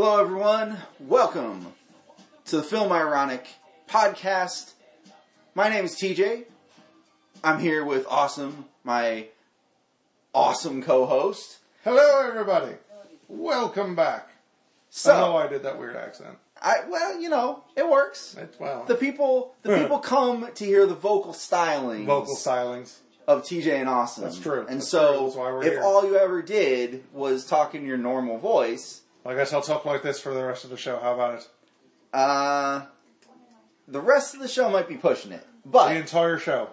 Hello everyone, welcome to the Film Ironic podcast. My name is TJ. I'm here with Awesome, my awesome co-host. Hello everybody, welcome back. So, I know I did that weird accent. Well, you know, it works. The people come to hear the vocal stylings of TJ and Awesome. That's true. And that's so, true. That's why we're if here. All you ever did was talk in your normal voice, I guess I'll talk like this for the rest of the show. How about it? The rest of the show might be pushing it, but the entire show.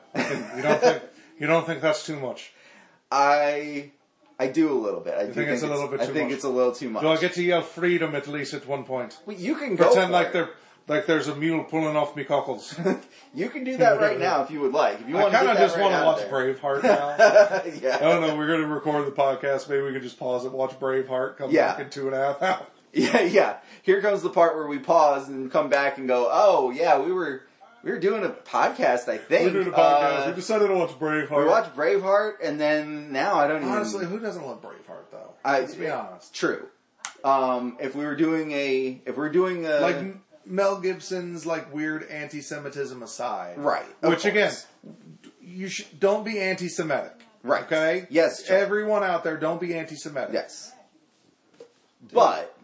You don't think that's too much? I do a little bit. I think it's a little too much. Do I get to yell freedom at least at one point? Well, you can go pretend for like it. Like there's a mule pulling off me cockles. You can do that right now if you would like. If you want, I kind of just want to watch Braveheart now. Yeah. I don't know. We're going to record the podcast. Maybe we could just pause it, watch Braveheart, come back in 2.5 hours. Yeah. Here comes the part where we pause and come back and go, oh yeah, we were doing a podcast. I think we're doing a podcast. We decided to watch Braveheart. We watched Braveheart, and then now I don't even. Honestly, who doesn't love Braveheart though? Let's be honest. True. If we're doing a like. Mel Gibson's like weird anti-Semitism aside, right? Which again, you should don't be anti-Semitic, right? Okay, yes. John. Everyone out there, don't be anti-Semitic. Yes, dude, but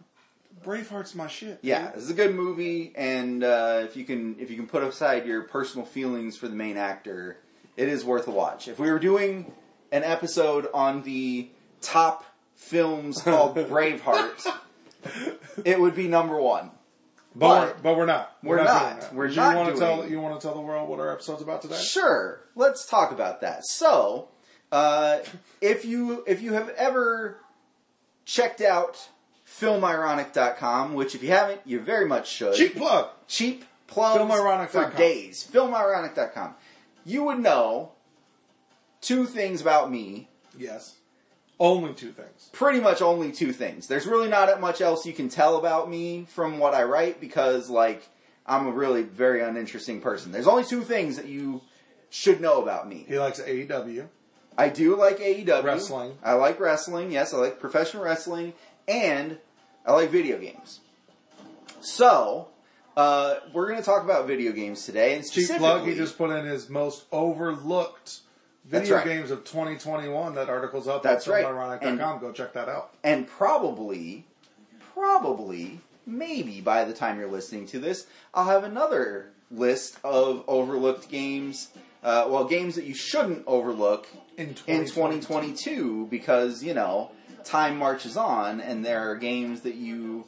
Braveheart's my shit. Yeah, dude. This is a good movie, and if you can put aside your personal feelings for the main actor, it is worth a watch. If we were doing an episode on the top films called Braveheart, it would be number one. But we're not. We're not doing that. You want to tell the world what our episode's about today? Sure. Let's talk about that. So, if you have ever checked out FilmIronic.com, which if you haven't, you very much should. Cheap plug. FilmIronic.com. For days. FilmIronic.com. You would know two things about me. Yes. Only two things. Pretty much only two things. There's really not much else you can tell about me from what I write because, like, I'm a really very uninteresting person. There's only two things that you should know about me. He likes AEW. I do like AEW. Wrestling. I like wrestling. Yes, I like professional wrestling. And I like video games. So, we're going to talk about video games today. And specifically, cheap plug, he just put in his most overlooked video games of 2021, that article's up at FilmIronic.com. Go check that out. And probably, maybe by the time you're listening to this, I'll have another list of overlooked games, games that you shouldn't overlook in 2022, because, you know, time marches on, and there are games that you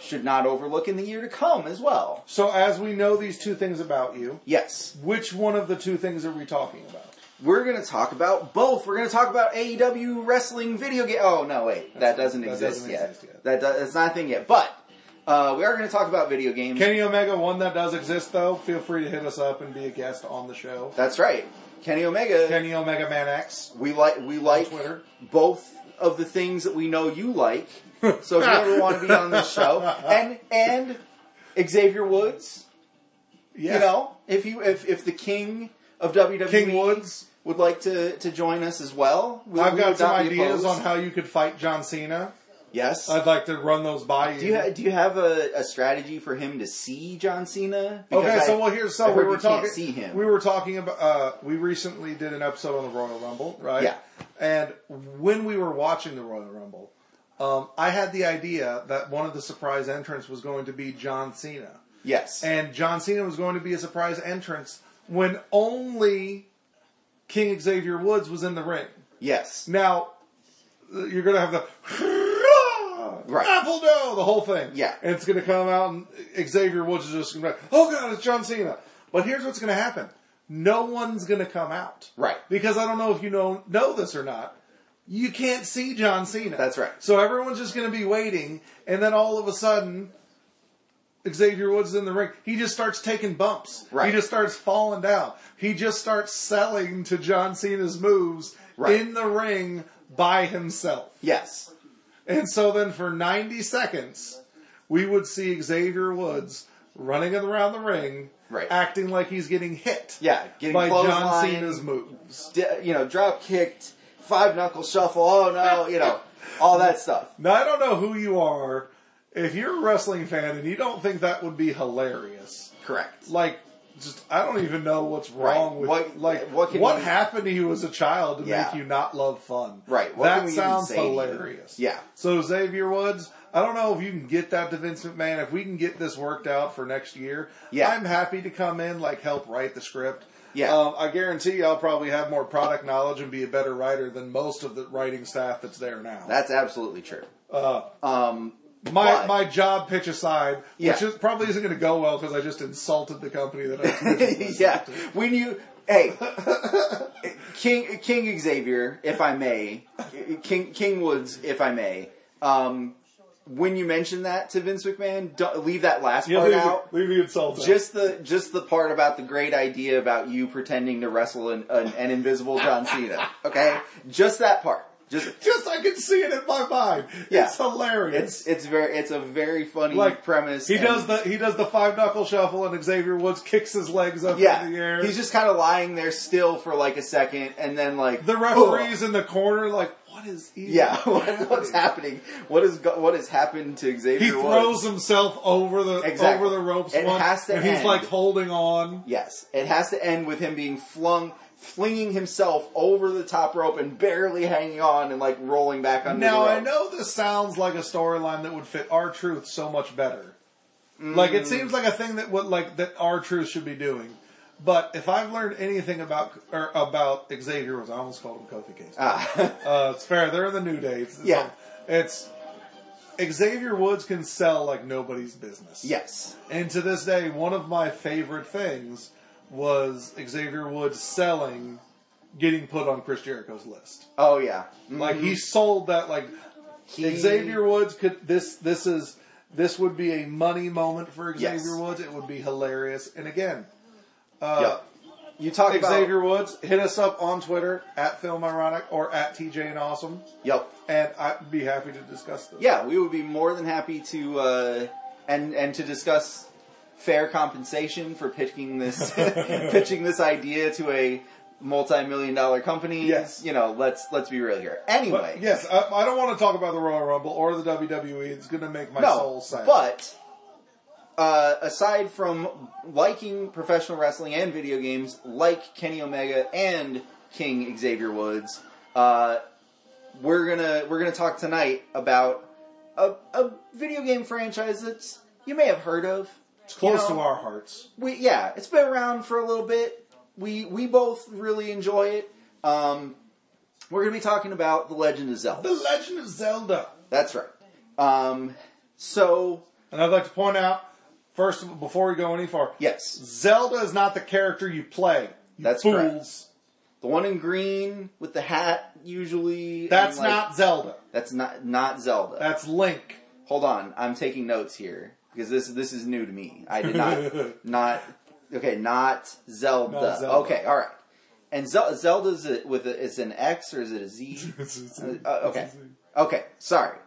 should not overlook in the year to come as well. So as we know these two things about you, yes, which one of the two things are we talking about? We're going to talk about both. We're going to talk about AEW wrestling video game. Oh, no, wait. That doesn't exist yet. That's not a thing yet. But we are going to talk about video games. Kenny Omega, one that does exist, though. Feel free to hit us up and be a guest on the show. That's right. Kenny Omega Man X. We like Twitter. Both of the things that we know you like. So if you ever want to be on the show. And Xavier Woods. Yeah. You know, if the king of WWE... King Woods. Would like to join us as well. I've got some ideas on how you could fight John Cena. Yes. I'd like to run those by you. Do you have a strategy for him to see John Cena? Because we were talking about we recently did an episode on the Royal Rumble, right? Yeah. And when we were watching the Royal Rumble, I had the idea that one of the surprise entrants was going to be John Cena. Yes. And John Cena was going to be a surprise entrance when only King Xavier Woods was in the ring. Yes. Now, you're going to have the... Right. Apple no! The whole thing. Yeah. And it's going to come out and Xavier Woods is just going to be like, oh God, it's John Cena. But here's what's going to happen. No one's going to come out. Right. Because I don't know if you know this or not. You can't see John Cena. That's right. So everyone's just going to be waiting. And then all of a sudden... Xavier Woods is in the ring. He just starts taking bumps. Right. He just starts falling down. He just starts selling to John Cena's moves in the ring by himself. Yes. And so then for 90 seconds, we would see Xavier Woods running around the ring, acting like he's getting hit by John Cena's moves. You know, drop kicked, five knuckle shuffle, oh no, you know, all that stuff. Now, I don't know who you are. if you're a wrestling fan and you don't think that would be hilarious, correct? Like, just I don't even know what's wrong with what happened to you as a child to make you not love fun? Right. What that sounds hilarious. Yeah. So Xavier Woods, I don't know if you can get that to Vince McMahon. If we can get this worked out for next year, I'm happy to come in, like, help write the script. Yeah. I guarantee you I'll probably have more product knowledge and be a better writer than most of the writing staff that's there now. That's absolutely true. My job pitch aside, which is, probably isn't going to go well because I just insulted the company that I When you... Hey, King Xavier, if I may, King Woods, if I may, when you mention that to Vince McMahon, don't, leave that last part out. Leave the insult out. Just the part about the great idea about you pretending to wrestle an invisible John Cena. Okay, just that part. Just I can see it in my mind. Yeah. It's hilarious. It's a very funny premise. He does the five knuckle shuffle and Xavier Woods kicks his legs up in the air. He's just kind of lying there still for like a second and then like the referee's in the corner like, what is he? Yeah, what's happening? What has happened to Xavier? He throws himself over the ropes. It has to end. He's like holding on. Yes, it has to end with him being flinging himself over the top rope and barely hanging on and like rolling back under the rope. I know this sounds like a storyline that would fit R-Truth so much better. Like it seems like a thing that would that R-Truth should be doing. But if I've learned anything about Xavier Woods, I almost called him Kofi Kingston. It's fair. They're the New Day. Xavier Woods can sell like nobody's business. Yes. And to this day, one of my favorite things was Xavier Woods selling, getting put on Chris Jericho's list. Oh, yeah. Mm-hmm. Like, he sold that, like, Xavier Woods could, this would be a money moment for Xavier Woods. It would be hilarious. And again... You talk about Xavier Woods. Hit us up on Twitter at FilmIronic or at TJ and Awesome. Yep, and I'd be happy to discuss this. Yeah, we would be more than happy to and to discuss fair compensation for pitching this idea to a multi-million-dollar company. Yes, you know, let's be real here. Anyway, but yes, I don't want to talk about the Royal Rumble or the WWE. It's going to make my soul sad. But. Aside from liking professional wrestling and video games, like Kenny Omega and King Xavier Woods, we're gonna talk tonight about a video game franchise that's you may have heard of. It's close to our hearts. It's been around for a little bit. We both really enjoy it. We're gonna be talking about The Legend of Zelda. The Legend of Zelda. That's right. And I'd like to point out. First, before we go any far, Zelda is not the character you play. That's fools. Correct. The one in green with the hat, usually. That's not Zelda. That's not Zelda. That's Link. Hold on, I'm taking notes here because this is new to me. I did not not Zelda. Not Zelda. Okay, all right. And Zelda's is an X or is it a Z? Okay, okay. Sorry.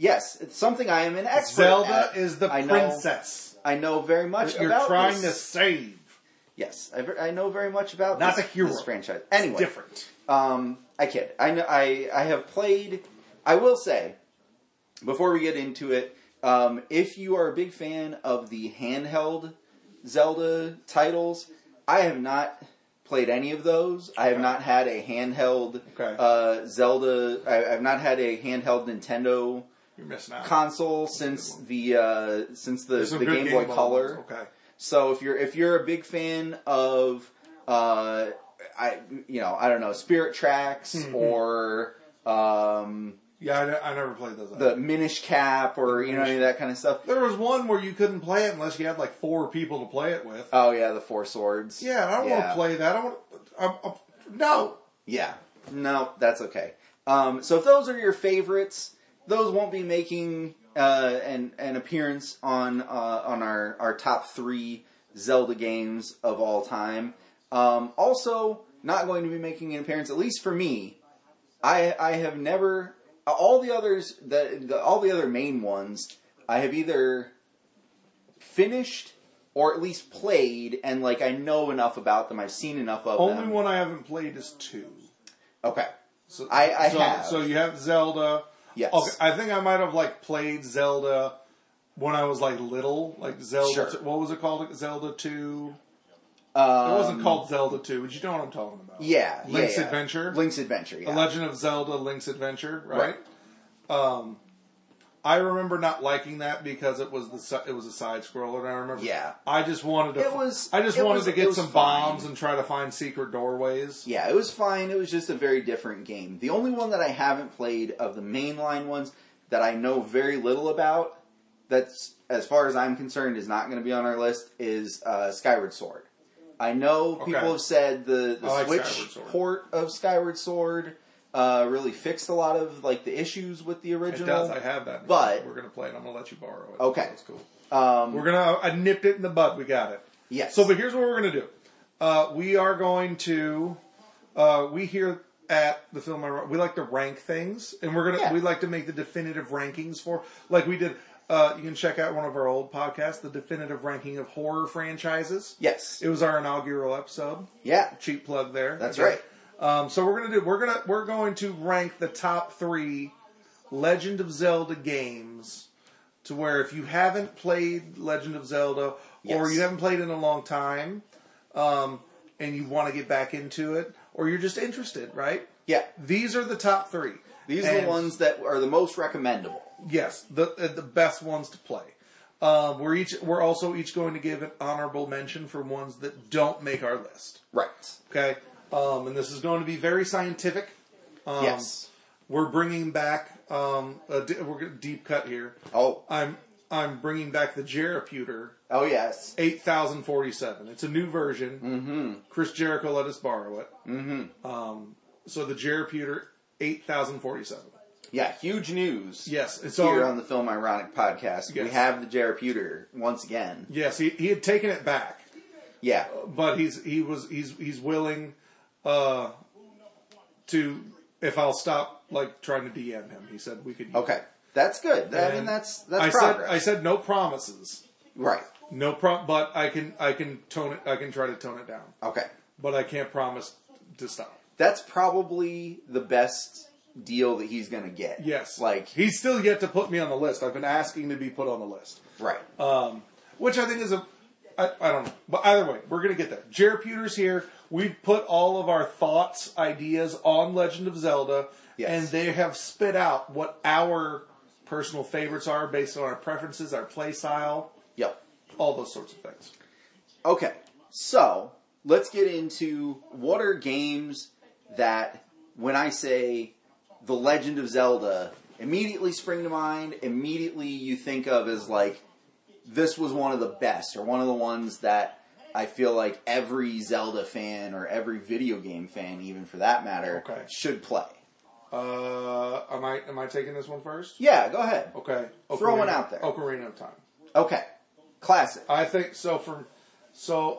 Yes, it's something I am an expert at. Zelda is the princess. I know very much about this. You're trying to save. Yes, I know very much about this franchise. Anyway, it's different. I kid. I know. I have played. I will say, before we get into it, if you are a big fan of the handheld Zelda titles, I have not played any of those. I have not had a handheld Zelda. I have not had a handheld Nintendo. You're missing out. Console since the Game Boy Color. Okay. So if you're a big fan of I don't know, Spirit Tracks or I never played those either. The Minish Cap or any of that kind of stuff. There was one where you couldn't play it unless you had like four people to play it with. Oh yeah, the Four Swords. Yeah, I don't want to play that. No, that's okay. So if those are your favorites. Those won't be making an appearance on our top three Zelda games of all time. Also, not going to be making an appearance, at least for me. I have never all the others all the other main ones I have either finished or at least played, and like I know enough about them. I've seen enough of them. Only one I haven't played is 2. Okay, so I have. So you have Zelda. Yes. Okay, I think I might have like played Zelda when I was like little, like Zelda. Sure. What was it called? Zelda II. It wasn't called Zelda 2, but you know what I'm talking about. Yeah. Link's Adventure. Link's Adventure, yeah. A Legend of Zelda, Link's Adventure, right? I remember not liking that because it was a side scroller, and I remember I just wanted to get some bombs and try to find secret doorways. Yeah, it was fine. It was just a very different game. The only one that I haven't played of the mainline ones that I know very little about, that's as far as I'm concerned is not going to be on our list, is Skyward Sword. I know people have said the Switch port of Skyward Sword really fixed a lot of like the issues with the original. It does. I have that. But we're gonna play it. I'm gonna let you borrow it. Okay, that's cool. I nipped it in the bud. We got it. Yes. So, but here's what we're gonna do. We are going to we here at the Film Ironic, we like to rank things, and we like to make the definitive rankings for, like we did. You can check out one of our old podcasts, the definitive ranking of horror franchises. Yes, it was our inaugural episode. Yeah, cheap plug there. That's right. So we're going to rank the top 3 Legend of Zelda games, to where if you haven't played Legend of Zelda or you haven't played in a long time, and you want to get back into it, or you're just interested, right? Yeah, these are the top 3. These are the ones that are the most recommendable. Yes, the best ones to play. We're also each going to give an honorable mention for ones that don't make our list. Right. Okay. And this is going to be very scientific. Yes. We're bringing back we're going to deep cut here. Oh. I'm bringing back the Jariputer. Oh yes. 8047. It's a new version. Mm-hmm. Chris Jericho let us borrow it. Mm-hmm. So the Jariputer 8047. Yeah, huge news. Yes, it's here on the Film Ironic podcast. Yes. We have the Jariputer once again. Yes, he had taken it back. Yeah, but he's willing to, if I'll stop like trying to DM him. He said we could. Okay, that's good. That's progress. I said no promises. Right. No but I can tone it. I can try to tone it down. Okay, but I can't promise to stop. That's probably the best deal that he's going to get. Yes. Like, he's still yet to put me on the list. I've been asking to be put on the list. Right. Which I think is I don't know. But either way, we're going to get there. Jariputer's here. We've put all of our thoughts, ideas on Legend of Zelda. Yes. And they have spit out what our personal favorites are based on our preferences, our play style. Yep. All those sorts of things. Okay. So, let's get into what are games that, when I say The Legend of Zelda, immediately spring to mind, immediately you think of as like, this was one of the best, or one of the ones that I feel like every Zelda fan, or every video game fan, even for that matter, should play. Am I taking this one first? Yeah, go ahead. Okay. Throw one out there. Ocarina of Time. Okay. Classic. I think, so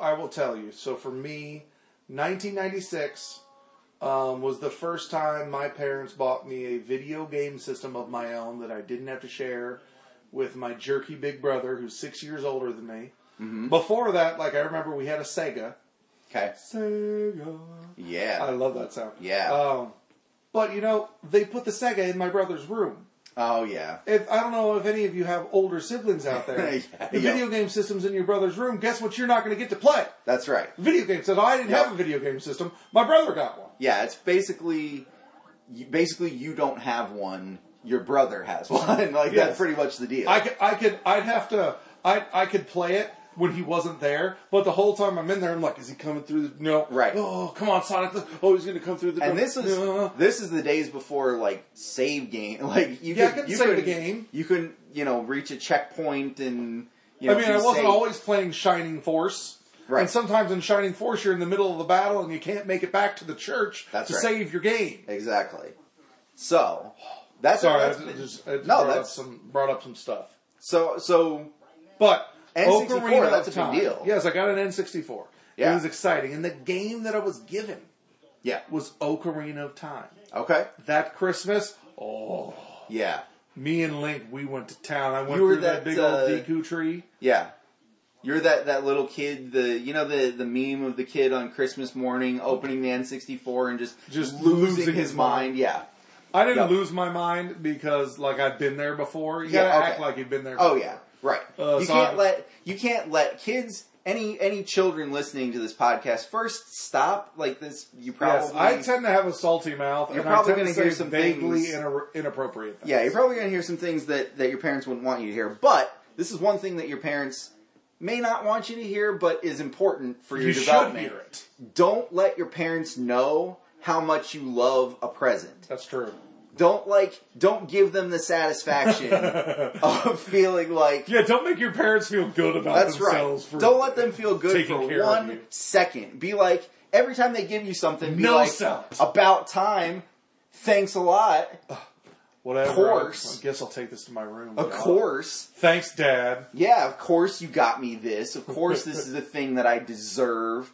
I will tell you, so for me, 1996... was the first time my parents bought me a video game system of my own that I didn't have to share with my jerky big brother, who's 6 years older than me. Mm-hmm. Before that, like, I remember we had a Sega. Okay. Sega. Yeah. I love that sound. Yeah. But, you know, they put the Sega in my brother's room. Oh, yeah. I don't know if any of you have older siblings out there. Video game system's in your brother's room. Guess what? You're not going to get to play. That's right. Video game system. I didn't have a video game system. My brother got one. Yeah, it's basically you don't have one. Your brother has one. Like, that's pretty much the deal. I could play it when he wasn't there, but the whole time I'm in there, I'm like, is he coming through the... No. Right. Oh, come on, Sonic. Oh, he's going to come through the door. And this is the days before, like, save game. Like, you couldn't save the game. You couldn't, you know, reach a checkpoint and, you know... I mean, I wasn't always playing Shining Force. Right. And sometimes in Shining Force, you're in the middle of the battle and you can't make it back to the church save your game. Exactly. So, that's... Sorry, I just brought up some stuff. But... N64, Ocarina, that's a big deal. Yes, I got an N64. Yeah. It was exciting. And the game that I was given was Ocarina of Time. Okay. That Christmas, oh. Yeah. Me and Link, we went to town. I went through that big old Deku tree. Yeah. You're that little kid, the meme of the kid on Christmas morning opening the N64 and just losing his mind. Yeah. I didn't lose my mind because, like, I've been there before. You gotta act like you've been there before. Oh, yeah. Right. You can't let kids... Any children listening to this podcast, first stop like this. You probably I tend to have a salty mouth. You're probably going to hear some vaguely inappropriate things. Yeah, you're probably going to hear some things that your parents wouldn't want you to hear. But this is one thing that your parents may not want you to hear, but is important for your development. You should hear it. Don't let your parents know how much you love a present. That's true. Don't give them the satisfaction of feeling like... Yeah, don't make your parents feel good about themselves. That's right. Don't let them feel good for 1 second. Be like, every time they give you something, about time, thanks a lot. Whatever. Of course. I guess I'll take this to my room. Of course. Thanks, Dad. Yeah, of course you got me this. Of course this is the thing that I deserve.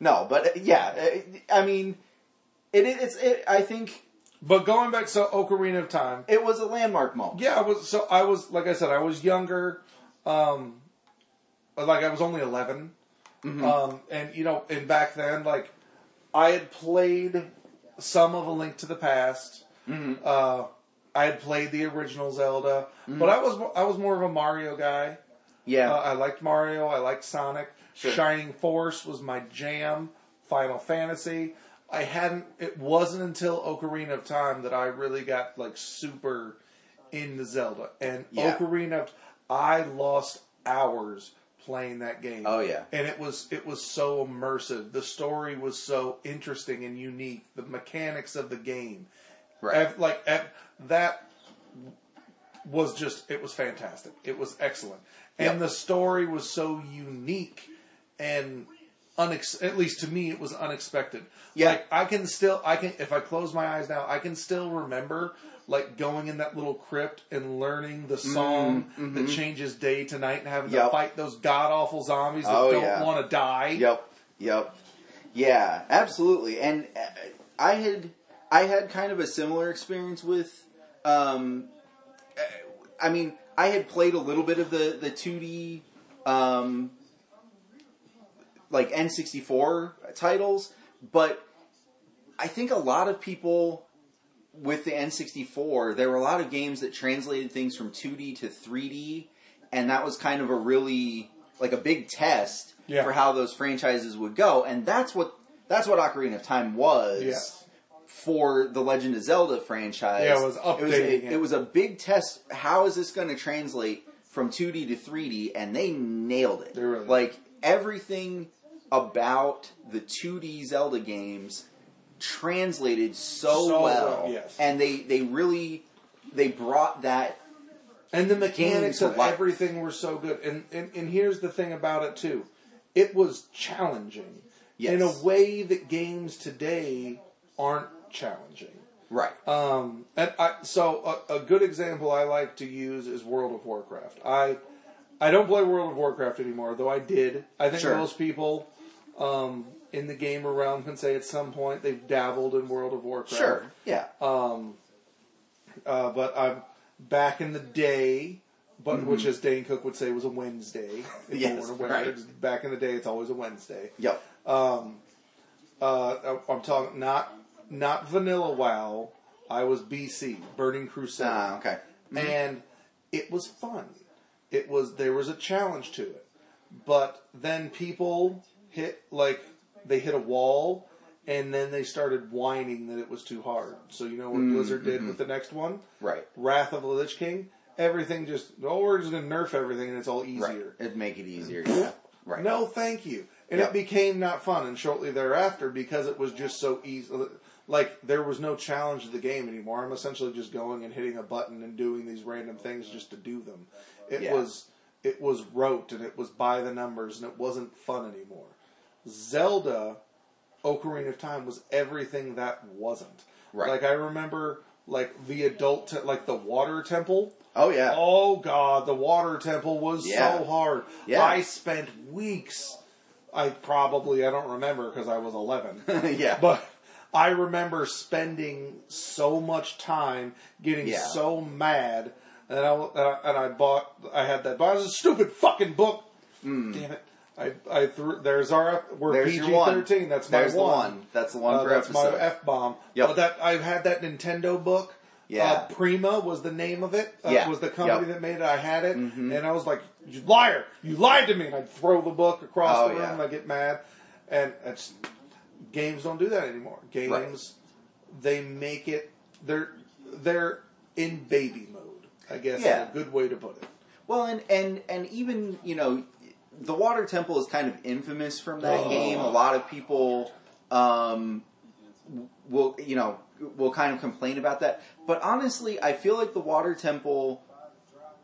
No, but yeah, I mean, I think... But going back, so Ocarina of Time. It was a landmark moment. Yeah, I was younger. I was only 11. Mm-hmm. And back then, like, I had played some of A Link to the Past. Mm-hmm. I had played the original Zelda. Mm-hmm. But I was more of a Mario guy. Yeah. I liked Mario. I liked Sonic. Sure. Shining Force was my jam. Final Fantasy. It wasn't until Ocarina of Time that I really got, like, super into Zelda. And I lost hours playing that game. Oh, yeah. And it was so immersive. The story was so interesting and unique. The mechanics of the game. Right. That was just, it was fantastic. It was excellent. Yep. And the story was so unique and... at least to me, it was unexpected. Yeah. Like, if I close my eyes now, I can still remember, like, going in that little crypt and learning the song mm-hmm. that changes day to night and having to fight those god-awful zombies that don't want to die. Yep. Yeah, absolutely. And I had kind of a similar experience with, I had played a little bit of the 2D, like N64 titles, but I think a lot of people with the N64, there were a lot of games that translated things from 2D to 3D, and that was kind of a really, like, a big test for how those franchises would go, and that's what Ocarina of Time was for the Legend of Zelda franchise. Yeah, it was updating. It was a big test. How is this going to translate from 2D to 3D? And they nailed it. They really did. Everything about the 2D Zelda games translated so well. Yes. And they really brought that. And the mechanics of everything were so good. And here's the thing about it too. It was challenging in a way that games today aren't challenging. Right. So a good example I like to use is World of Warcraft. I don't play World of Warcraft anymore, though I did. I think most people in the gamer realm can say at some point they've dabbled in World of Warcraft. Sure, yeah. But I'm back in the day, but which, as Dane Cook would say, was a Wednesday. Back in the day, it's always a Wednesday. Yep. I'm talking not Vanilla WoW. I was BC, Burning Crusade. Ah, okay. Mm-hmm. And it was fun. There was a challenge to it, but then people hit a wall, and then they started whining that it was too hard. So you know what Blizzard did with the next one? Right. Wrath of the Lich King. Everything we're just going to nerf everything and it's all easier. Right. It'd make it easier. Yeah. Right. No, thank you. And it became not fun, and shortly thereafter, because it was just so easy, like, there was no challenge to the game anymore. I'm essentially just going and hitting a button and doing these random things just to do them. It was rote, and it was by the numbers, and it wasn't fun anymore. Zelda, Ocarina of Time, was everything that wasn't. Right. Like, I remember, like, the adult, the water temple. Oh, yeah. Oh, God, the water temple was so hard. Yeah. I spent weeks, I don't remember, because I was 11. Yeah. But... I remember spending so much time getting so mad, and I had that. But it was a stupid fucking book. Mm. Damn it! There's PG-13. That's my one. That's the one per episode. That's my F-bomb. Yep. I had that Nintendo book. Yeah. Prima was the name of it. Yeah. Was the company that made it. I had it. Mm-hmm. And I was like, you liar. You lied to me. And I'd throw the book across the room and I'd get mad. And it's, games don't do that anymore. Games, they make it, they're in baby mode, I guess is a good way to put it. Well, and even, you know, the Water Temple is kind of infamous from that game. A lot of people will kind of complain about that. But honestly, I feel like the Water Temple,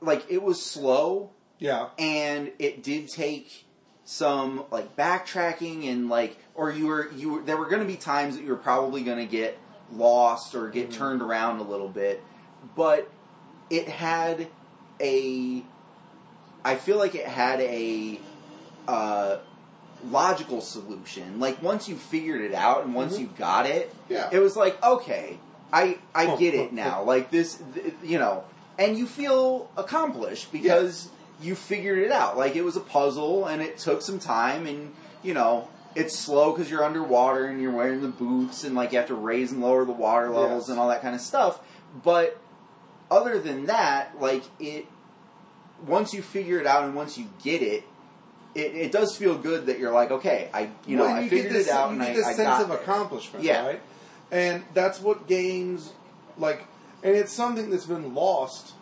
like, it was slow. Yeah. And it did take some, like, backtracking and, like, or there were going to be times that you were probably going to get lost or get turned around a little bit. But it had a logical solution. Like, once you figured it out and once you got it, it was like, okay, I get it now. Like, this, you know, and you feel accomplished because you figured it out. Like, it was a puzzle and it took some time and, you know, it's slow because you're underwater and you're wearing the boots and, like, you have to raise and lower the water levels and all that kind of stuff. But other than that, like, it, once you figure it out and once you get it, it does feel good that you're like, okay, I figured it out and I got it. You get this sense of accomplishment, right? And that's what games, like, and it's something that's been lost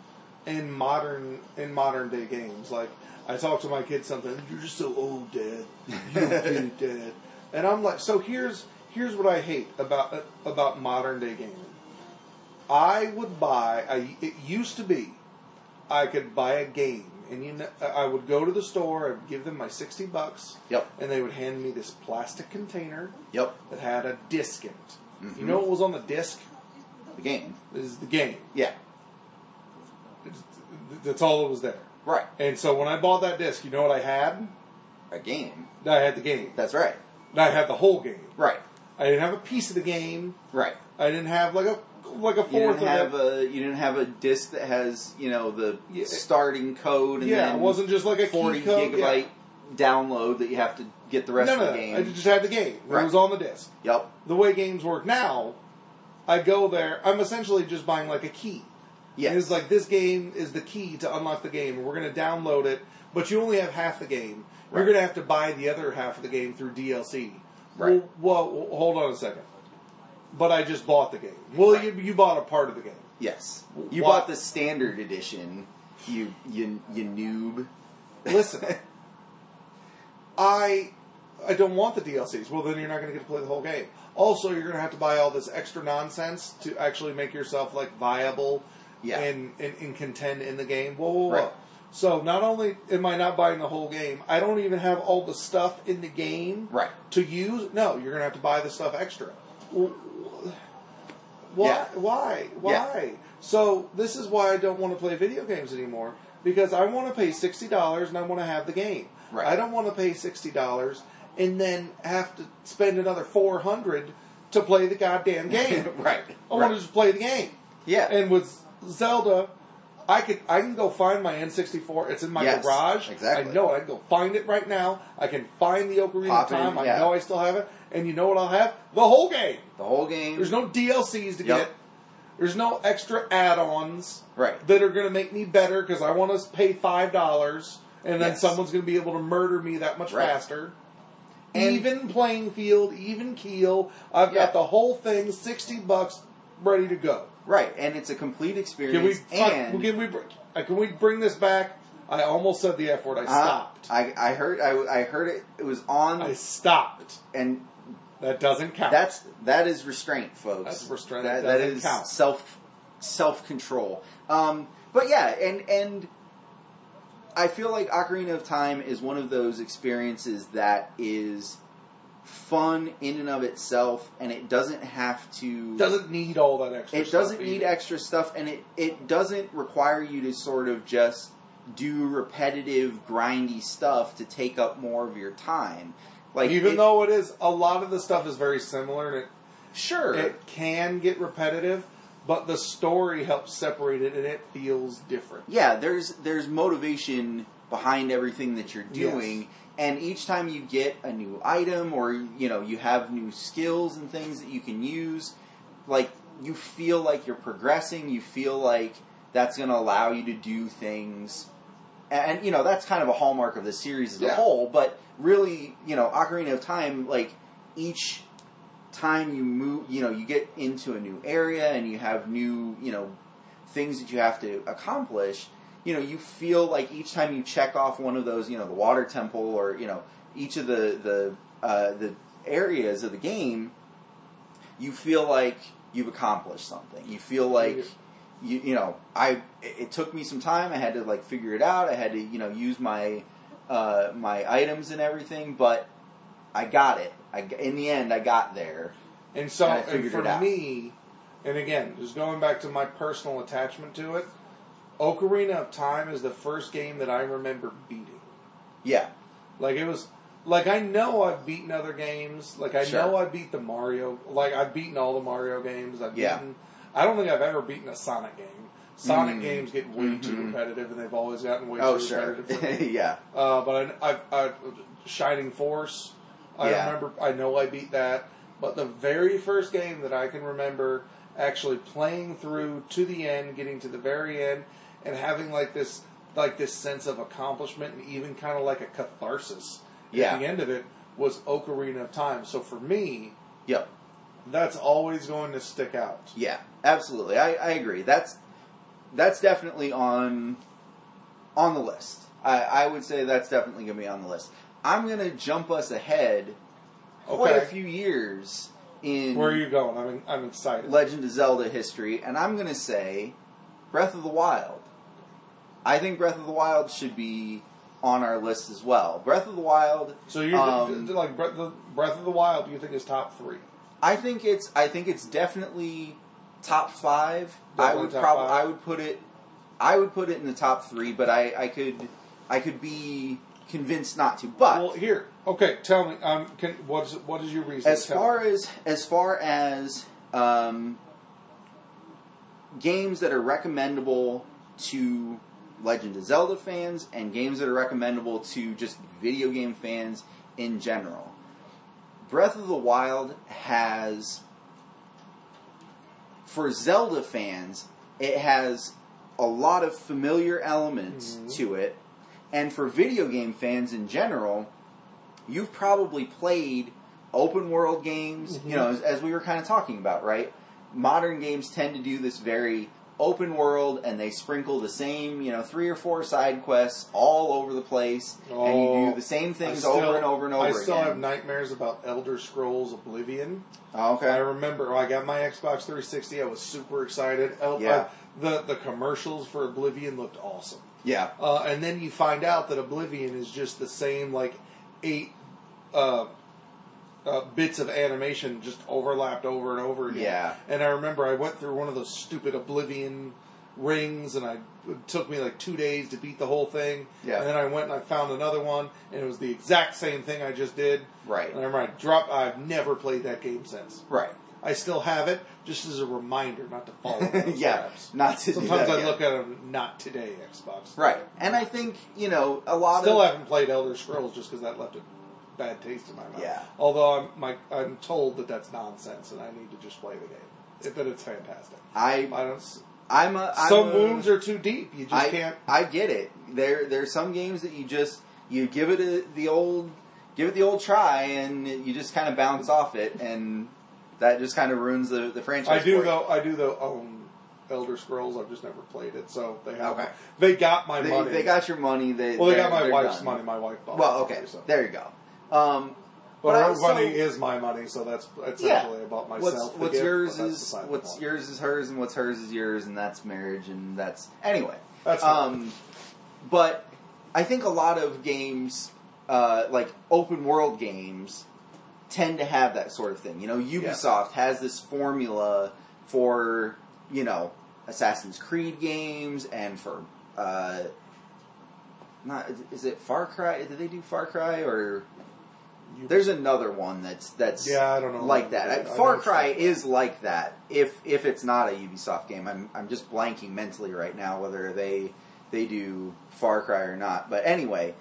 in modern day games. Like, I talk to my kids sometimes, you're just so old, Dad. You're old, Dad. And I'm like, so here's what I hate about modern day gaming. It used to be, I could buy a game, and I would go to the store, I'd give them my $60, and they would hand me this plastic container that had a disc in it. Mm-hmm. You know what was on the disc? The game. It was the game. Yeah. That's all that was there. Right. And so when I bought that disc, you know what I had? A game. I had the game. That's right. And I had the whole game. Right. I didn't have a piece of the game. Right. I didn't have, like, a fourth. You didn't have a disc that has, you know, the starting code. And then it wasn't just like a 40 key code, gigabyte download that you have to get the rest of the game. No, I just had the game. Right. It was on the disc. Yep. The way games work now, I go there. I'm essentially just buying like a key. Yeah. It's like, this game is the key to unlock the game. We're going to download it, but you only have half the game. Right. You're going to have to buy the other half of the game through DLC. Right. Well, hold on a second. But I just bought the game. Well, you bought a part of the game. Yes. You bought the standard edition, you noob. Listen, I don't want the DLCs. Well, then you're not going to get to play the whole game. Also, you're going to have to buy all this extra nonsense to actually make yourself, like, viable and contend in the game. Whoa. Right. So not only am I not buying the whole game, I don't even have all the stuff in the game to use. No, you're going to have to buy the stuff extra. Why? So this is why I don't want to play video games anymore, because I want to pay $60 and I want to have the game. Right. I don't want to pay $60 and then have to spend another $400 to play the goddamn game. I want to just play the game. Yeah. And with Zelda, I can go find my N64. It's in my garage. Exactly. I know it. I can go find it right now. I can find the Ocarina of Time. I know I still have it. And you know what I'll have? The whole game. The whole game. There's no DLCs to get. There's no extra add-ons that are going to make me better because I want to pay $5 and then someone's going to be able to murder me that much faster. And even playing field, even keel. I've got the whole thing, $60, ready to go. Right, and it's a complete experience. Can we bring this back? I almost said the F word. I stopped. I heard it. It was on. I stopped, and that doesn't count. That is restraint, folks. That's restraint. That doesn't count. Self control. But yeah, and I feel like Ocarina of Time is one of those experiences that is fun in and of itself, and it doesn't have to... Doesn't need all that extra stuff. It doesn't need extra stuff, and it doesn't require you to sort of just do repetitive, grindy stuff to take up more of your time. Like, even though it is... A lot of the stuff is very similar, and it can get repetitive, but the story helps separate it, and it feels different. Yeah, there's motivation behind everything that you're doing, And each time you get a new item or, you know, you have new skills and things that you can use, like, you feel like you're progressing, you feel like that's going to allow you to do things. And, you know, that's kind of a hallmark of the series as a whole, but really, you know, Ocarina of Time, like, each time you move, you know, you get into a new area and you have new, you know, things that you have to accomplish, you know, you feel like each time you check off one of those, you know, the water temple or, you know, each of the areas of the game, you feel like you've accomplished something. You feel like, you know, it took me some time. I had to, like, figure it out. I had to, you know, use my my items and everything, but I got it. In the end, I got there. And so, and I figured it out. For me, and again, just going back to my personal attachment to it, Ocarina of Time is the first game that I remember beating. Yeah. Like, it was... Like, I know I've beaten other games. Like, I know I beat the Mario... Like, I've beaten all the Mario games. I've beaten... I don't think I've ever beaten a Sonic game. Sonic games get way too repetitive, and they've always gotten way too repetitive. Oh, sure. But I've Shining Force... I remember, I know I beat that, but the very first game that I can remember actually playing through to the end, getting to the very end, and having like this sense of accomplishment and even kind of like a catharsis at the end of it was Ocarina of Time. So for me, that's always going to stick out. Yeah, absolutely. I agree. That's definitely on the list. I would say that's definitely going to be on the list. I'm going to jump us ahead quite a few years in... Where are you going? I'm excited. Legend of Zelda history, and I'm going to say Breath of the Wild. I think Breath of the Wild should be on our list as well. Breath of the Wild... So you're like Breath of the Wild, you think is top 3? I think it's definitely top 5. I would put it in the top 3, but I could be convinced not to, but... Well, here. Okay, tell me, what is your reason? As far as games that are recommendable to Legend of Zelda fans and games that are recommendable to just video game fans in general, Breath of the Wild has, for Zelda fans, it has a lot of familiar elements to it. And for video game fans in general, you've probably played open world games, you know, as we were kind of talking about, right? Modern games tend to do this very open world, and they sprinkle the same, you know, 3 or 4 side quests all over the place, and you do the same things over and over again. I still have nightmares about Elder Scrolls Oblivion. Okay. I remember I got my Xbox 360, I was super excited. The commercials for Oblivion looked awesome. Yeah. And then you find out that Oblivion is just the same, like, 8 bits of animation just overlapped over and over again. Yeah. And I remember I went through one of those stupid Oblivion rings, and it took me, like, 2 days to beat the whole thing. Yeah. And then I went and I found another one, and it was the exact same thing I just did. Right. And I remember I've never played that game since. Right. I still have it, just as a reminder not to fall into those traps. Not to Sometimes I look at them, not today, Xbox. Right. And I think, you know, a lot still of... Still haven't played Elder Scrolls just because that left a bad taste in my mouth. Yeah. Although I'm told that that's nonsense and I need to just play the game. That it's fantastic. Some wounds are too deep. You just can't... I get it. There are some games that you just... You give it the old try and you just kind of bounce off it and... That just kind of ruins the franchise. I do though own Elder Scrolls. I've just never played it, so they have. Okay. They got my money. They got your money. They got my wife's money. My wife bought. Well, okay, so. There you go. But her money is my money, so that's essentially about myself. What's yours is hers, and what's hers is yours, and that's marriage, and that's anyway. That's but I think a lot of games, like open world games, tend to have that sort of thing. You know, Ubisoft has this formula for, you know, Assassin's Creed games and for, is it Far Cry? Did they do Far Cry or... There's another one that's I don't know like that. Far Cry is like that. If it's not a Ubisoft game, I'm just blanking mentally right now whether they do Far Cry or not. But anyway,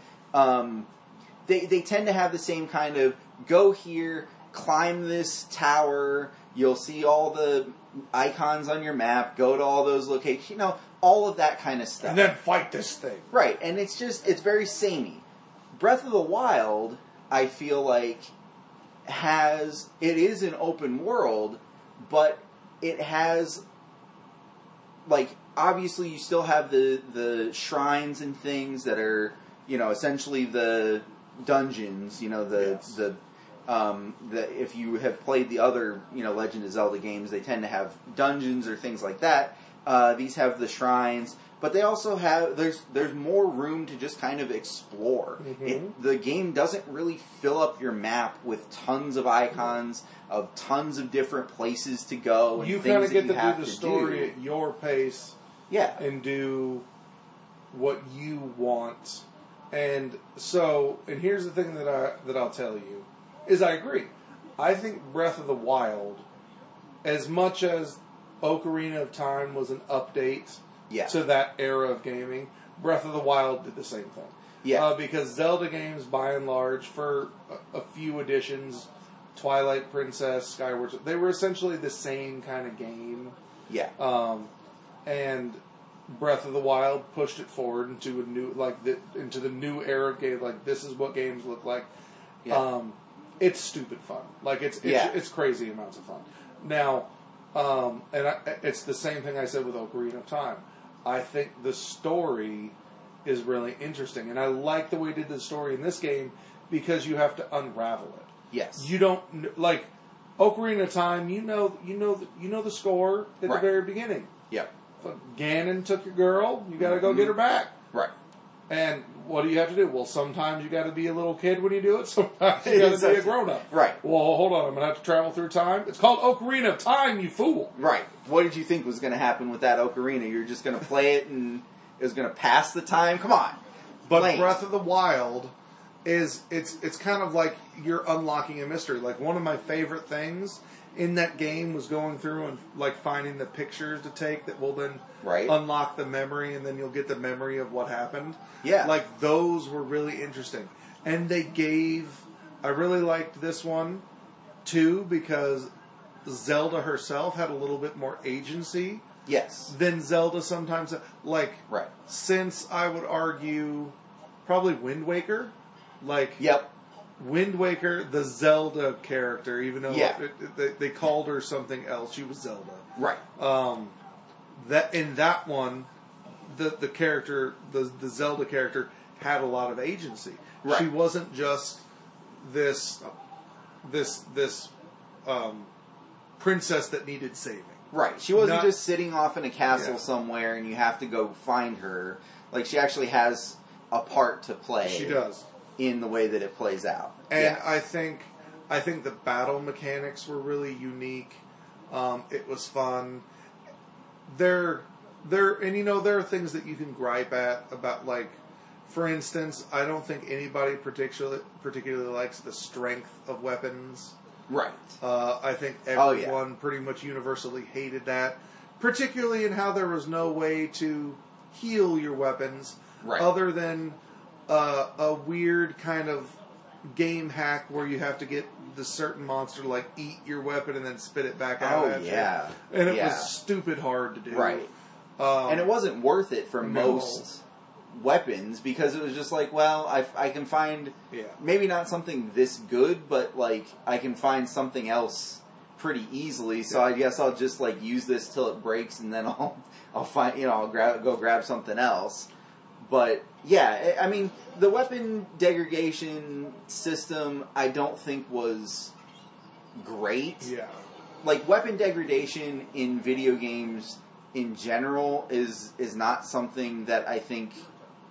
they tend to have the same kind of, go here, climb this tower, you'll see all the icons on your map, go to all those locations, you know, all of that kind of stuff. And then fight this thing. Right, and it's just, it's very samey. Breath of the Wild, I feel like, has, it is an open world, but it has, like, obviously you still have the shrines and things that are, you know, essentially the dungeons, you know, yes. If you have played the other, you know, Legend of Zelda games, they tend to have dungeons or things like that. These have the shrines, but they also have, there's more room to just kind of explore. Mm-hmm. The game doesn't really fill up your map with tons of icons, of tons of different places to go, and you things that you have to do. You kind of get to do the story at your pace, yeah, and do what you want. And so, and here's the thing that I'll tell you, is I agree. I think Breath of the Wild, as much as Ocarina of Time was an update to that era of gaming, Breath of the Wild did the same thing. Yeah. Because Zelda games, by and large, for a few editions, Twilight Princess, Skyward Sword, they were essentially the same kind of game. Yeah. And Breath of the Wild pushed it forward into a new, into the new era of games. Like, this is what games look like. Yeah. It's stupid fun. Like, it's crazy amounts of fun. Now, it's the same thing I said with Ocarina of Time. I think the story is really interesting, and I like the way they did the story in this game because you have to unravel it. Yes, you don't like Ocarina of Time. You know the score at the very beginning. Yep. Ganon took your girl. You got to go get her back. Right. And what do you have to do? Well, sometimes you got to be a little kid when you do it. Sometimes you got to be a grown-up. Right. Well, hold on. I'm going to have to travel through time. It's called Ocarina of Time, you fool. Right. What did you think was going to happen with that ocarina? You're just going to play it and it was going to pass the time? Come on. But Link. Breath of the Wild is, it's kind of like you're unlocking a mystery. Like, one of my favorite things in that game was going through and, like, finding the pictures to take that will then unlock the memory, and then you'll get the memory of what happened. Yeah. Like, those were really interesting. And they gave... I really liked this one, too, because Zelda herself had a little bit more agency. Yes. Than Zelda sometimes... Like, since I would argue probably Wind Waker. Like... Yep. Wind Waker, the Zelda character, even though they called her something else, she was Zelda. Right. That in that one, the character, the Zelda character, had a lot of agency. Right. She wasn't just this princess that needed saving. Right. She wasn't just sitting off in a castle somewhere and you have to go find her. Like, she actually has a part to play. She does. In the way that it plays out. And I think the battle mechanics were really unique. It was fun. There are things that you can gripe at about, like, for instance, I don't think anybody particularly likes the strength of weapons. Right. I think everyone pretty much universally hated that, particularly in how there was no way to heal your weapons other than a weird kind of game hack where you have to get the certain monster to, like, eat your weapon and then spit it back out at you. And it was stupid hard to do. Right. And it wasn't worth it for most weapons because it was just like, well, I can find maybe not something this good, but, like, I can find something else pretty easily, so I guess I'll just, like, use this till it breaks and then I'll find, you know, I'll go grab something else. But, yeah, I mean, the weapon degradation system, I don't think was great. Yeah. Like, weapon degradation in video games in general is not something that I think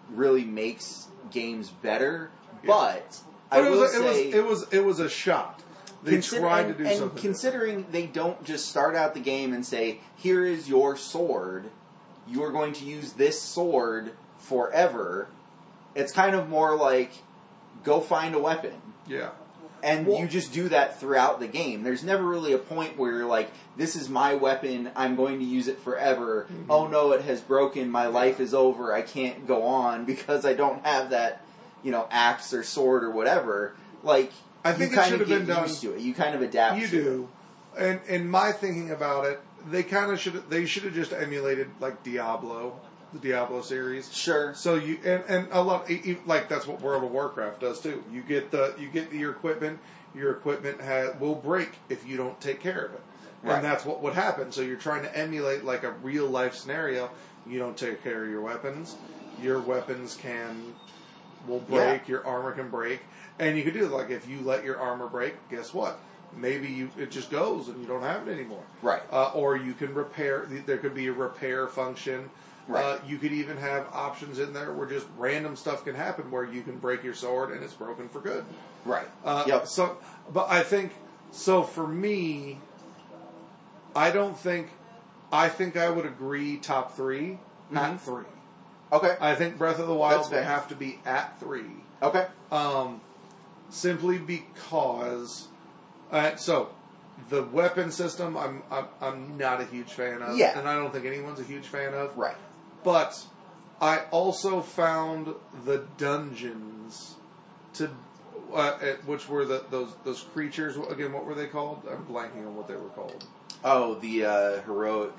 really makes games better. Yeah. But it was a shot. They tried to do something. And considering they don't just start out the game and say, here is your sword, you are going to use this sword forever, it's kind of more like, go find a weapon. Yeah. And you just do that throughout the game. There's never really a point where you're like, this is my weapon, I'm going to use it forever. Mm-hmm. Oh no, it has broken, my life is over, I can't go on because I don't have that you know, axe or sword or whatever, like, I think you kind of get used to it. You kind of adapt to it. You do. And in my thinking about it, they kind of should. They should have just emulated like Diablo, the Diablo series. Sure. So you and a lot like that's what World of Warcraft does too. You get the your equipment. Your equipment will break if you don't take care of it, right. And that's what would happen. So you're trying to emulate like a real life scenario. You don't take care of your weapons. Your weapons will break. Yeah. Your armor can break, and you could do it. Like if you let your armor break, guess what? Maybe it just goes and you don't have it anymore. Right. Or you can repair. There could be a repair function. Right. You could even have options in there where just random stuff can happen where you can break your sword and it's broken for good. Right. Yep. So, but I think, so for me, I think I would agree top three, not three. Okay. I think Breath of the Wild would have to be at three. Okay. Simply because... So, the weapon system, I'm not a huge fan of, yeah. And I don't think anyone's a huge fan of. Right. But I also found the dungeons to, which were those creatures. Again, what were they called? I'm blanking on what they were called. Oh, the heroic.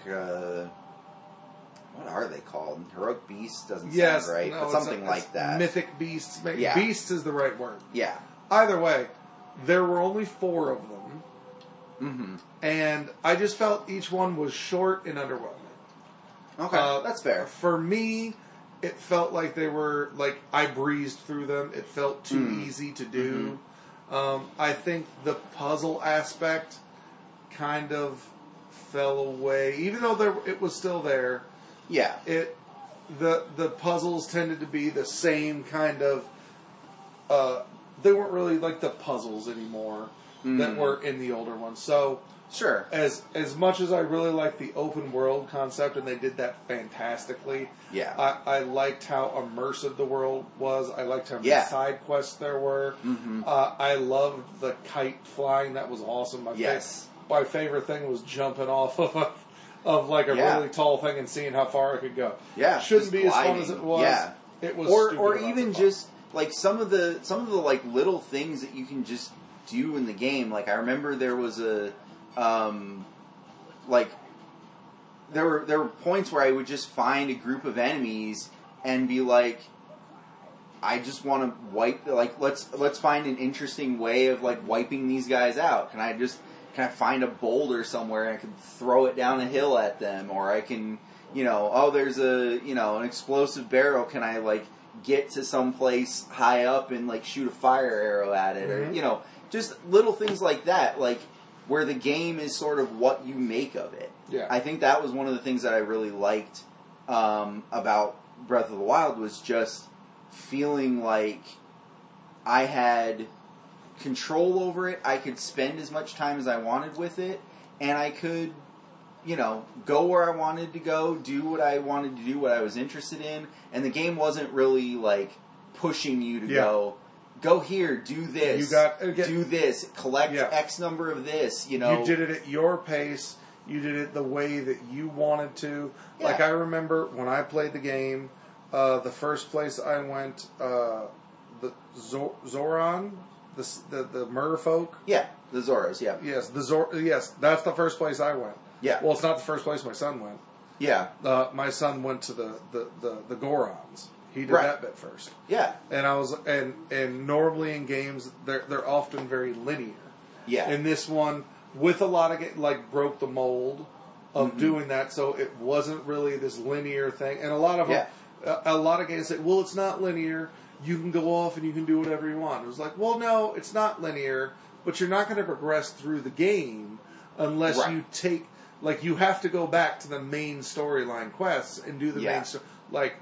What are they called? Heroic beast doesn't sound right, but something like that. Mythic beasts. Yeah. Beasts is the right word. Yeah. Either way. There were only four of them, and I just felt each one was short and underwhelming. Okay, that's fair. For me, it felt like they were, like, I breezed through them. It felt too easy to do. Mm-hmm. I think the puzzle aspect kind of fell away, even though it was still there. Yeah. The puzzles tended to be the same kind of... They weren't really like the puzzles anymore that were in the older ones. So, sure. As much as I really liked the open world concept, and they did that fantastically, yeah. I liked how immersive the world was. I liked how many side quests there were. Mm-hmm. I loved the kite flying. That was awesome. My favorite thing was jumping off of a really tall thing and seeing how far I could go. Yeah, shouldn't be gliding. As fun as it was. Yeah. It was, or even just. Like, some of the, like, little things that you can just do in the game. Like, I remember there was a, there were points where I would just find a group of enemies and be like, I just want to wipe, like, let's find an interesting way of, like, wiping these guys out. Can I find a boulder somewhere and I can throw it down a hill at them? Or I can, you know, there's a, you know, an explosive barrel. Can I, like... get to some place high up and, like, shoot a fire arrow at it, or, you know, just little things like that, like, where the game is sort of what you make of it. Yeah. I think that was one of the things that I really liked about Breath of the Wild was just feeling like I had control over it, I could spend as much time as I wanted with it, and I could, you know, go where I wanted to go, do what I wanted to do, what I was interested in, and the game wasn't really, like, pushing you to go here, do this, do this, collect X number of this, you know. You did it at your pace, you did it the way that you wanted to. Yeah. Like, I remember when I played the game, the first place I went, the Zoran, the merfolk. Yeah, the Zoras, yeah. Yes, that's the first place I went. Yeah. Well, it's not the first place my son went. Yeah. My son went to the Gorons. He did that bit first. Yeah. And I was and normally in games they're often very linear. Yeah. And this one with a lot of broke the mold of doing that, so it wasn't really this linear thing. And a lot of a lot of games say, well, it's not linear. You can go off and you can do whatever you want. It was like, well, no, it's not linear, but you're not going to progress through the game unless you take. Like, you have to go back to the main storyline quests and do the main story. Like,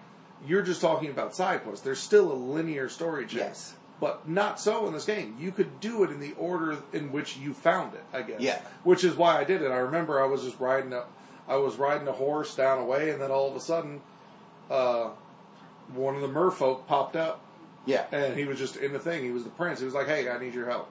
you're just talking about side quests. There's still a linear story chain. Yes. But not so in this game. You could do it in the order in which you found it, I guess. Yeah. Which is why I did it. I remember I was just riding a horse down a way, and then all of a sudden, one of the merfolk popped up. Yeah. And he was just in the thing. He was the prince. He was like, hey, I need your help.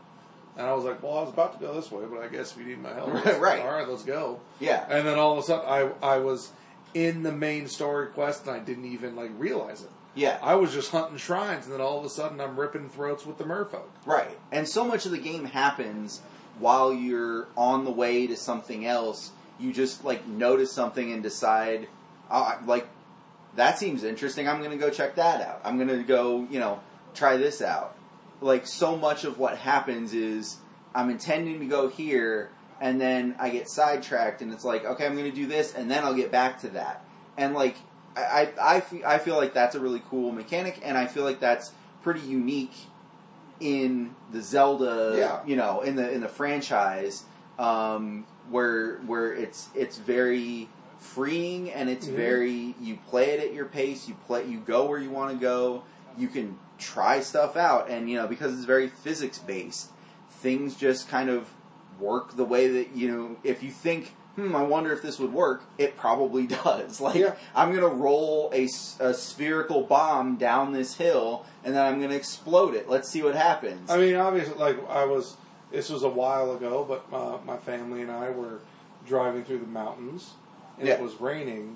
And I was like, well, I was about to go this way, but I guess if you need my help, all right, let's go. Yeah. And then all of a sudden, I was in the main story quest, and I didn't even, like, realize it. Yeah. I was just hunting shrines, and then all of a sudden I'm ripping throats with the merfolk. Right. And so much of the game happens while you're on the way to something else. You just, like, notice something and decide, like, that seems interesting. I'm going to go check that out. I'm going to go, you know, try this out. Like, so much of what happens is I'm intending to go here, and then I get sidetracked, and it's like, okay, I'm going to do this, and then I'll get back to that. And, like, I feel like that's a really cool mechanic, and I feel like that's pretty unique in the Zelda, yeah. you know, in the franchise, where it's very freeing, and it's mm-hmm. very, you play it at your pace, you go where you want to go, you can try stuff out, and, you know, because it's very physics-based, things just kind of work the way that, you know, if you think, I wonder if this would work, it probably does. Like, yeah. I'm going to roll a spherical bomb down this hill, and then I'm going to explode it. Let's see what happens. I mean, obviously, like, this was a while ago, but my family and I were driving through the mountains, and yeah. it was raining,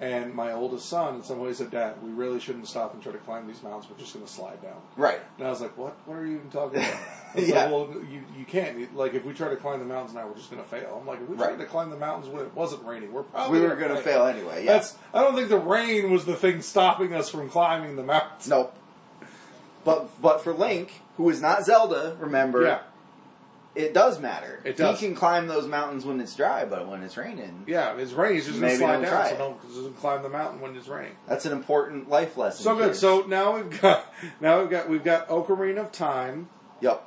and my oldest son, in some ways, said, Dad, we really shouldn't stop and try to climb these mountains, we're just going to slide down. Right. And I was like, what are you even talking about? Yeah. Like, well, you can't. Like, if we try to climb the mountains now, we're just going to fail. I'm like, if we tried right. to climb the mountains when it wasn't raining, we were going to fail anyway, yeah. I don't think the rain was the thing stopping us from climbing the mountains. Nope. But for Link, who is not Zelda, remember, yeah. it does matter. It does. He can climb those mountains when it's dry, but when it's raining... Yeah, if it's raining, he's just going to slide down, so he doesn't climb the mountain when it's raining. That's an important life lesson. So good. Here. So now we've got Ocarina of Time. Yep.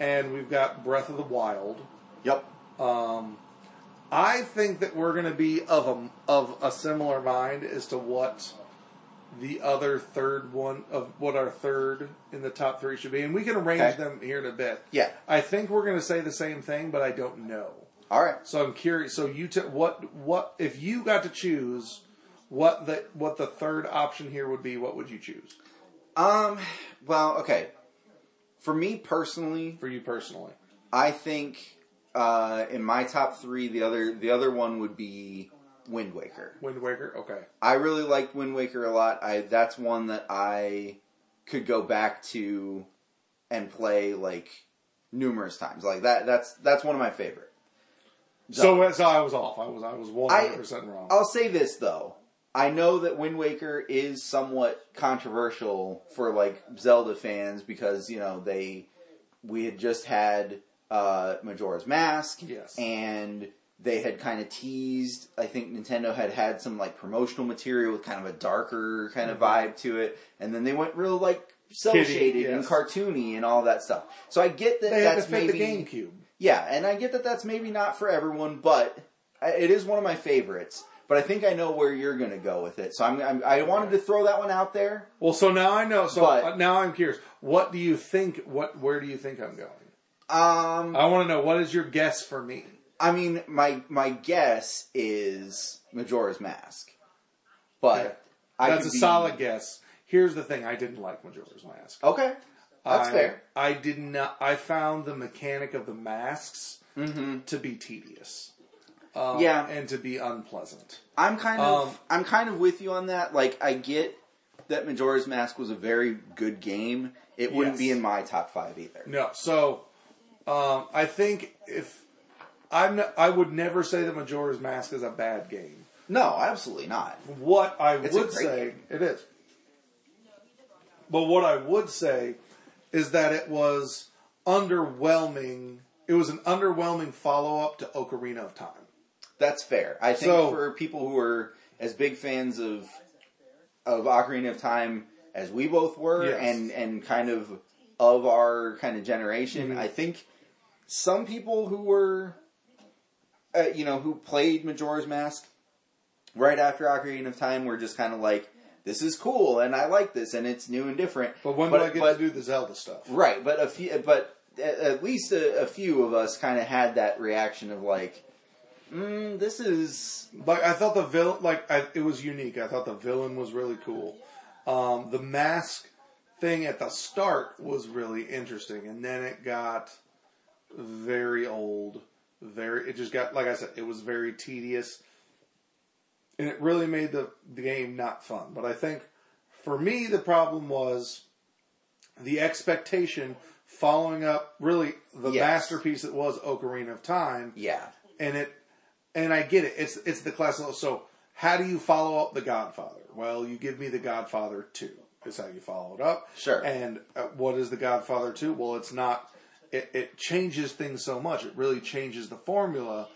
And we've got Breath of the Wild. Yep. I think that we're going to be of a similar mind as to what the other third one of what our third in the top three should be, and we can arrange them here in a bit. Yeah. I think we're going to say the same thing, but I don't know. All right. So I'm curious. So you what if you got to choose what the third option here would be? What would you choose? Well, okay. For you personally, I think in my top three, the other one would be Wind Waker. Wind Waker, okay. I really liked Wind Waker a lot. That's one that I could go back to and play like numerous times. Like that's one of my favorite. So I was off. I was 100% wrong. I'll say this though. I know that Wind Waker is somewhat controversial for, like, Zelda fans because, you know, we had just had Majora's Mask. Yes. And they had kind of teased, I think Nintendo had some, like, promotional material with kind of a darker kind of vibe to it. And then they went real, like, cel-shaded and cartoony and all that stuff. So I get that that's maybe... They had to fit the GameCube. Yeah, and I get that that's maybe not for everyone, but it is one of my favorites. But I think I know where you're going to go with it, so I wanted to throw that one out there. Well, so now I know. So now I'm curious. What do you think? Where do you think I'm going? I want to know. What is your guess for me? I mean, my guess is Majora's Mask, but yeah. That's a solid guess. Here's the thing: I didn't like Majora's Mask. Okay, that's fair. I did not. I found the mechanic of the masks to be tedious. And to be unpleasant. I'm kind of with you on that. Like, I get that Majora's Mask was a very good game. It wouldn't be in my top five either. No. So, I think I would never say that Majora's Mask is a bad game. No, absolutely not. But what I would say is that it was underwhelming. It was an underwhelming follow-up to Ocarina of Time. That's fair. I think for people who are as big fans of Ocarina of Time as we both were, and kind of our kind of generation, I think some people who were, you know, who played Majora's Mask right after Ocarina of Time were just kind of like, this is cool, and I like this, and it's new and different. But when do I get to do the Zelda stuff? Right, but at least a few of us kind of had that reaction of like, this is... Like, I thought the villain... Like, it was unique. I thought the villain was really cool. The mask thing at the start was really interesting. And then it got very old. It just got... Like I said, it was very tedious. And it really made the game not fun. But I think For me, the problem was the expectation following up really the masterpiece that was Ocarina of Time. Yeah. And I get it. It's the classic. So how do you follow up The Godfather? Well, you give me The Godfather 2. Is how you follow it up. Sure. And what is The Godfather 2? Well, it's not... It changes things so much. It really changes the formula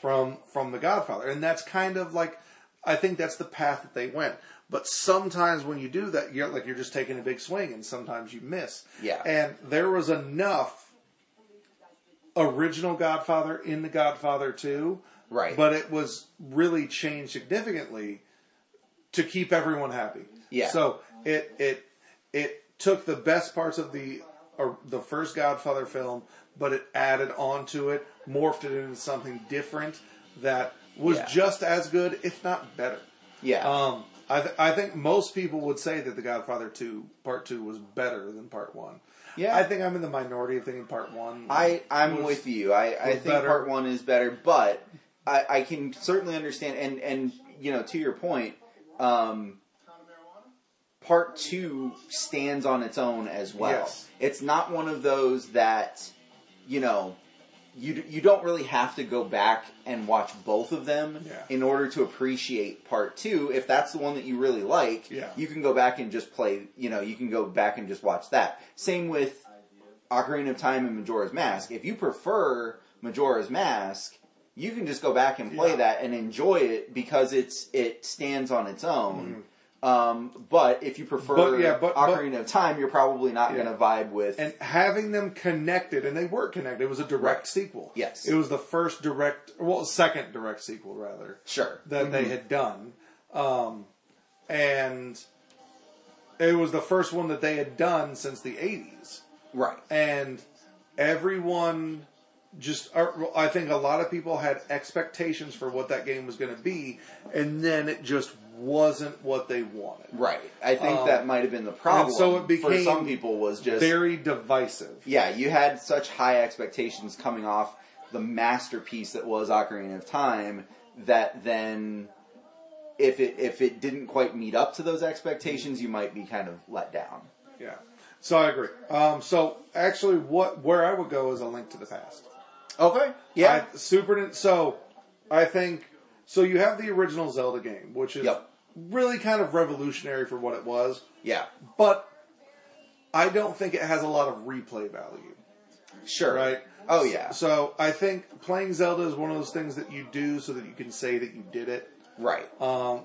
from The Godfather. And that's kind of like... I think that's the path that they went. But sometimes when you do that, you're just taking a big swing and sometimes you miss. Yeah. And there was enough original Godfather in The Godfather 2. Right. But it was really changed significantly to keep everyone happy. Yeah. So it took the best parts of the first Godfather film, but it added on to it, morphed it into something different that was just as good, if not better. Yeah. I think most people would say that The Godfather 2, Part 2 was better than Part 1. Yeah. I think I'm in the minority of thinking Part 1 I'm with you. I think better. Part 1 is better, but I can certainly understand, and you know, to your point, Part 2 stands on its own as well. Yes. It's not one of those that, you know, you don't really have to go back and watch both of them in order to appreciate Part 2. If that's the one that you really like, you can go back and just play, you know, you can go back and just watch that. Same with Ocarina of Time and Majora's Mask. If you prefer Majora's Mask, you can just go back and play that and enjoy it because it stands on its own. Mm-hmm. But if you prefer Ocarina of Time, you're probably not going to vibe with... And having them connected, and they were connected, it was a direct sequel. Yes. It was the first second direct sequel, rather. Sure. That they had done. And it was the first one that they had done since the 80s. Right. And everyone I think a lot of people had expectations for what that game was going to be, and then it just wasn't what they wanted. Right. I think that might have been the problem. So it became, for some people, was just very divisive. Yeah, you had such high expectations coming off the masterpiece that was Ocarina of Time that then if it didn't quite meet up to those expectations, you might be kind of let down. Yeah. So I agree. So actually where I would go is A Link to the Past. Okay. Yeah. So you have the original Zelda game, which is really kind of revolutionary for what it was. Yeah. But I don't think it has a lot of replay value. Sure. Right? Oh, yeah. So I think playing Zelda is one of those things that you do so that you can say that you did it. Right.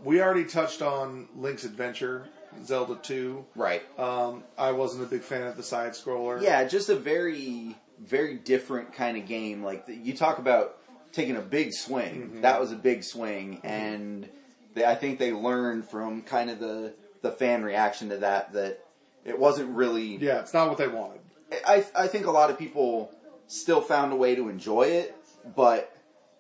We already touched on Link's Adventure, Zelda II. Right. I wasn't a big fan of the side-scroller. Yeah, just a very, very different kind of game. Like, you talk about taking a big swing. Mm-hmm. That was a big swing, and I think they learned from kind of the fan reaction to that it wasn't really... Yeah, it's not what they wanted. I think a lot of people still found a way to enjoy it, but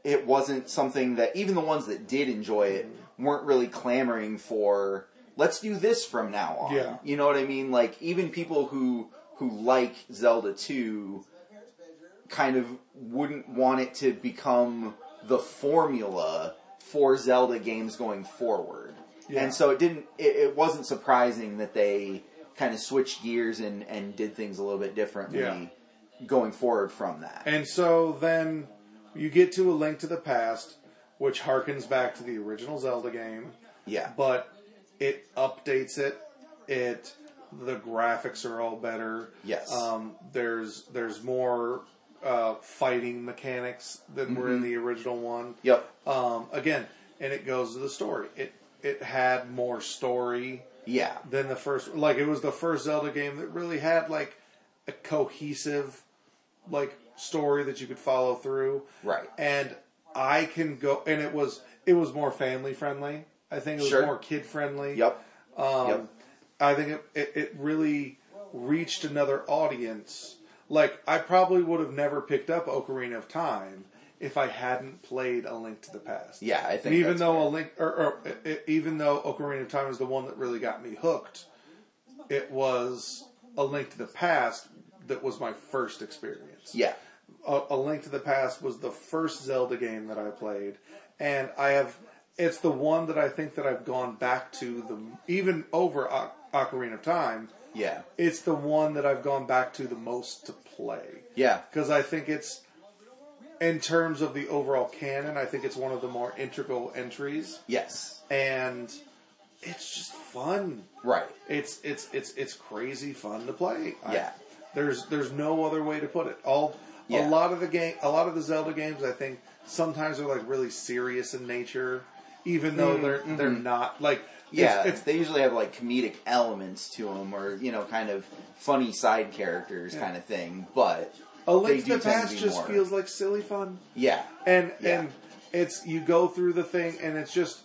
it wasn't something that... Even the ones that did enjoy it weren't really clamoring for, let's do this from now on. Yeah. You know what I mean? Like, even people who like Zelda 2... kind of wouldn't want it to become the formula for Zelda games going forward. Yeah. And so it wasn't surprising that they kind of switched gears and did things a little bit differently going forward from that. And so then you get to A Link to the Past, which harkens back to the original Zelda game. Yeah. But it updates it. The graphics are all better. Yes. There's more fighting mechanics than were in the original one. Yep. Again, and it goes to the story. It had more story. Yeah. Than the first. Like, it was the first Zelda game that really had like a cohesive like story that you could follow through. Right. And I can go. And it was more family friendly. I think it was more kid friendly. Yep. I think it really reached another audience. Like, I probably would have never picked up Ocarina of Time if I hadn't played A Link to the Past. Yeah, I think. And even though even though Ocarina of Time is the one that really got me hooked, it was A Link to the Past that was my first experience. Yeah, A Link to the Past was the first Zelda game that I played, and I have It's the one that I think that I've gone back to, the even over Ocarina of Time. Yeah. It's the one that I've gone back to the most to play. Yeah. Because I think it's, in terms of the overall canon, I think it's one of the more integral entries. Yes. And it's just fun. Right. It's crazy fun to play. Yeah. There's no other way to put it. A lot of the Zelda games, I think, sometimes are like really serious in nature, even though they're not. Like, they usually have like comedic elements to them, or kind of funny side characters kind of thing. But A Link to the Past just feels like silly fun. Yeah, and it's, you go through the thing, and it's just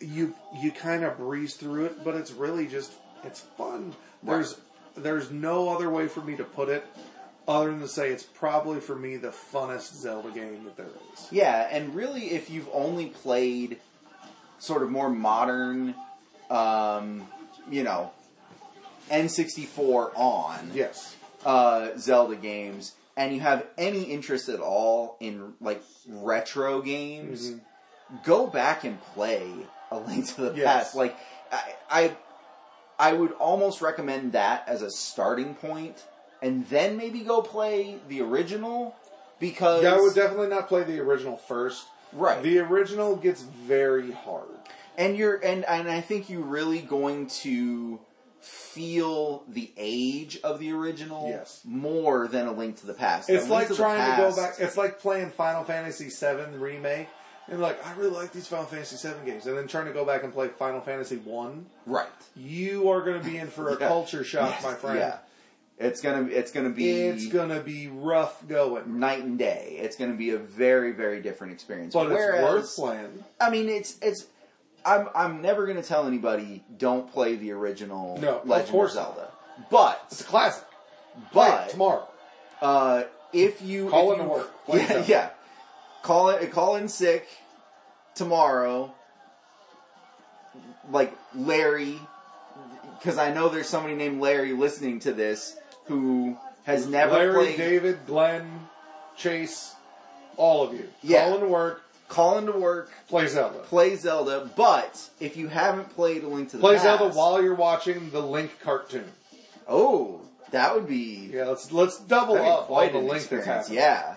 you kind of breeze through it, but it's really just, it's fun. Right. There's no other way for me to put it, other than to say it's probably, for me, the funnest Zelda game that there is. Yeah, and really, if you've only played sort of more modern, N64 on Zelda games, and you have any interest at all in, like, retro games, go back and play A Link to the Past. Like, I would almost recommend that as a starting point, and then maybe go play the original, because... Yeah, I would definitely not play the original first. Right. The original gets very hard. And I think you're really going to feel the age of the original more than A Link to the Past. It's like trying to go back... It's like playing Final Fantasy VII Remake, and like, I really like these Final Fantasy VII games, and then trying to go back and play Final Fantasy I. Right. You are going to be in for a culture shock, my friend. Yeah. It's gonna be rough going. Night and day. It's gonna be a very, very different experience. But it's worth playing. I mean, I'm never gonna tell anybody don't play the original Legend of Zelda. But it's a classic. But play it tomorrow. If you work. Play Zelda. Yeah. Call in sick tomorrow. Like Larry, because I know there's somebody named Larry listening to this who has never played... Larry, David, Glenn, Chase, all of you. Yeah. Call into work. Play Zelda. But if you haven't played A Link to the Past... Play Zelda while you're watching the Link cartoon. Oh, that would be... Yeah, let's double up all the Link experience. Yeah.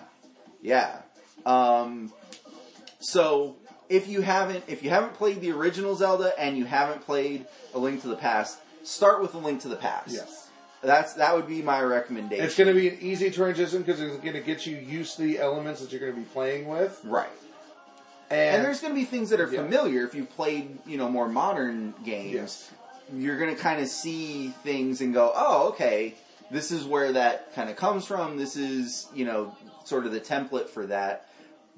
So... If you haven't played the original Zelda and you haven't played A Link to the Past, start with A Link to the Past. Yes. That would be my recommendation. It's going to be an easy transition because it's going to get you used to the elements that you're going to be playing with. Right. And there's going to be things that are familiar. If you've played, more modern games, you're going to kind of see things and go, oh, okay, this is where that kind of comes from. This is, sort of the template for that.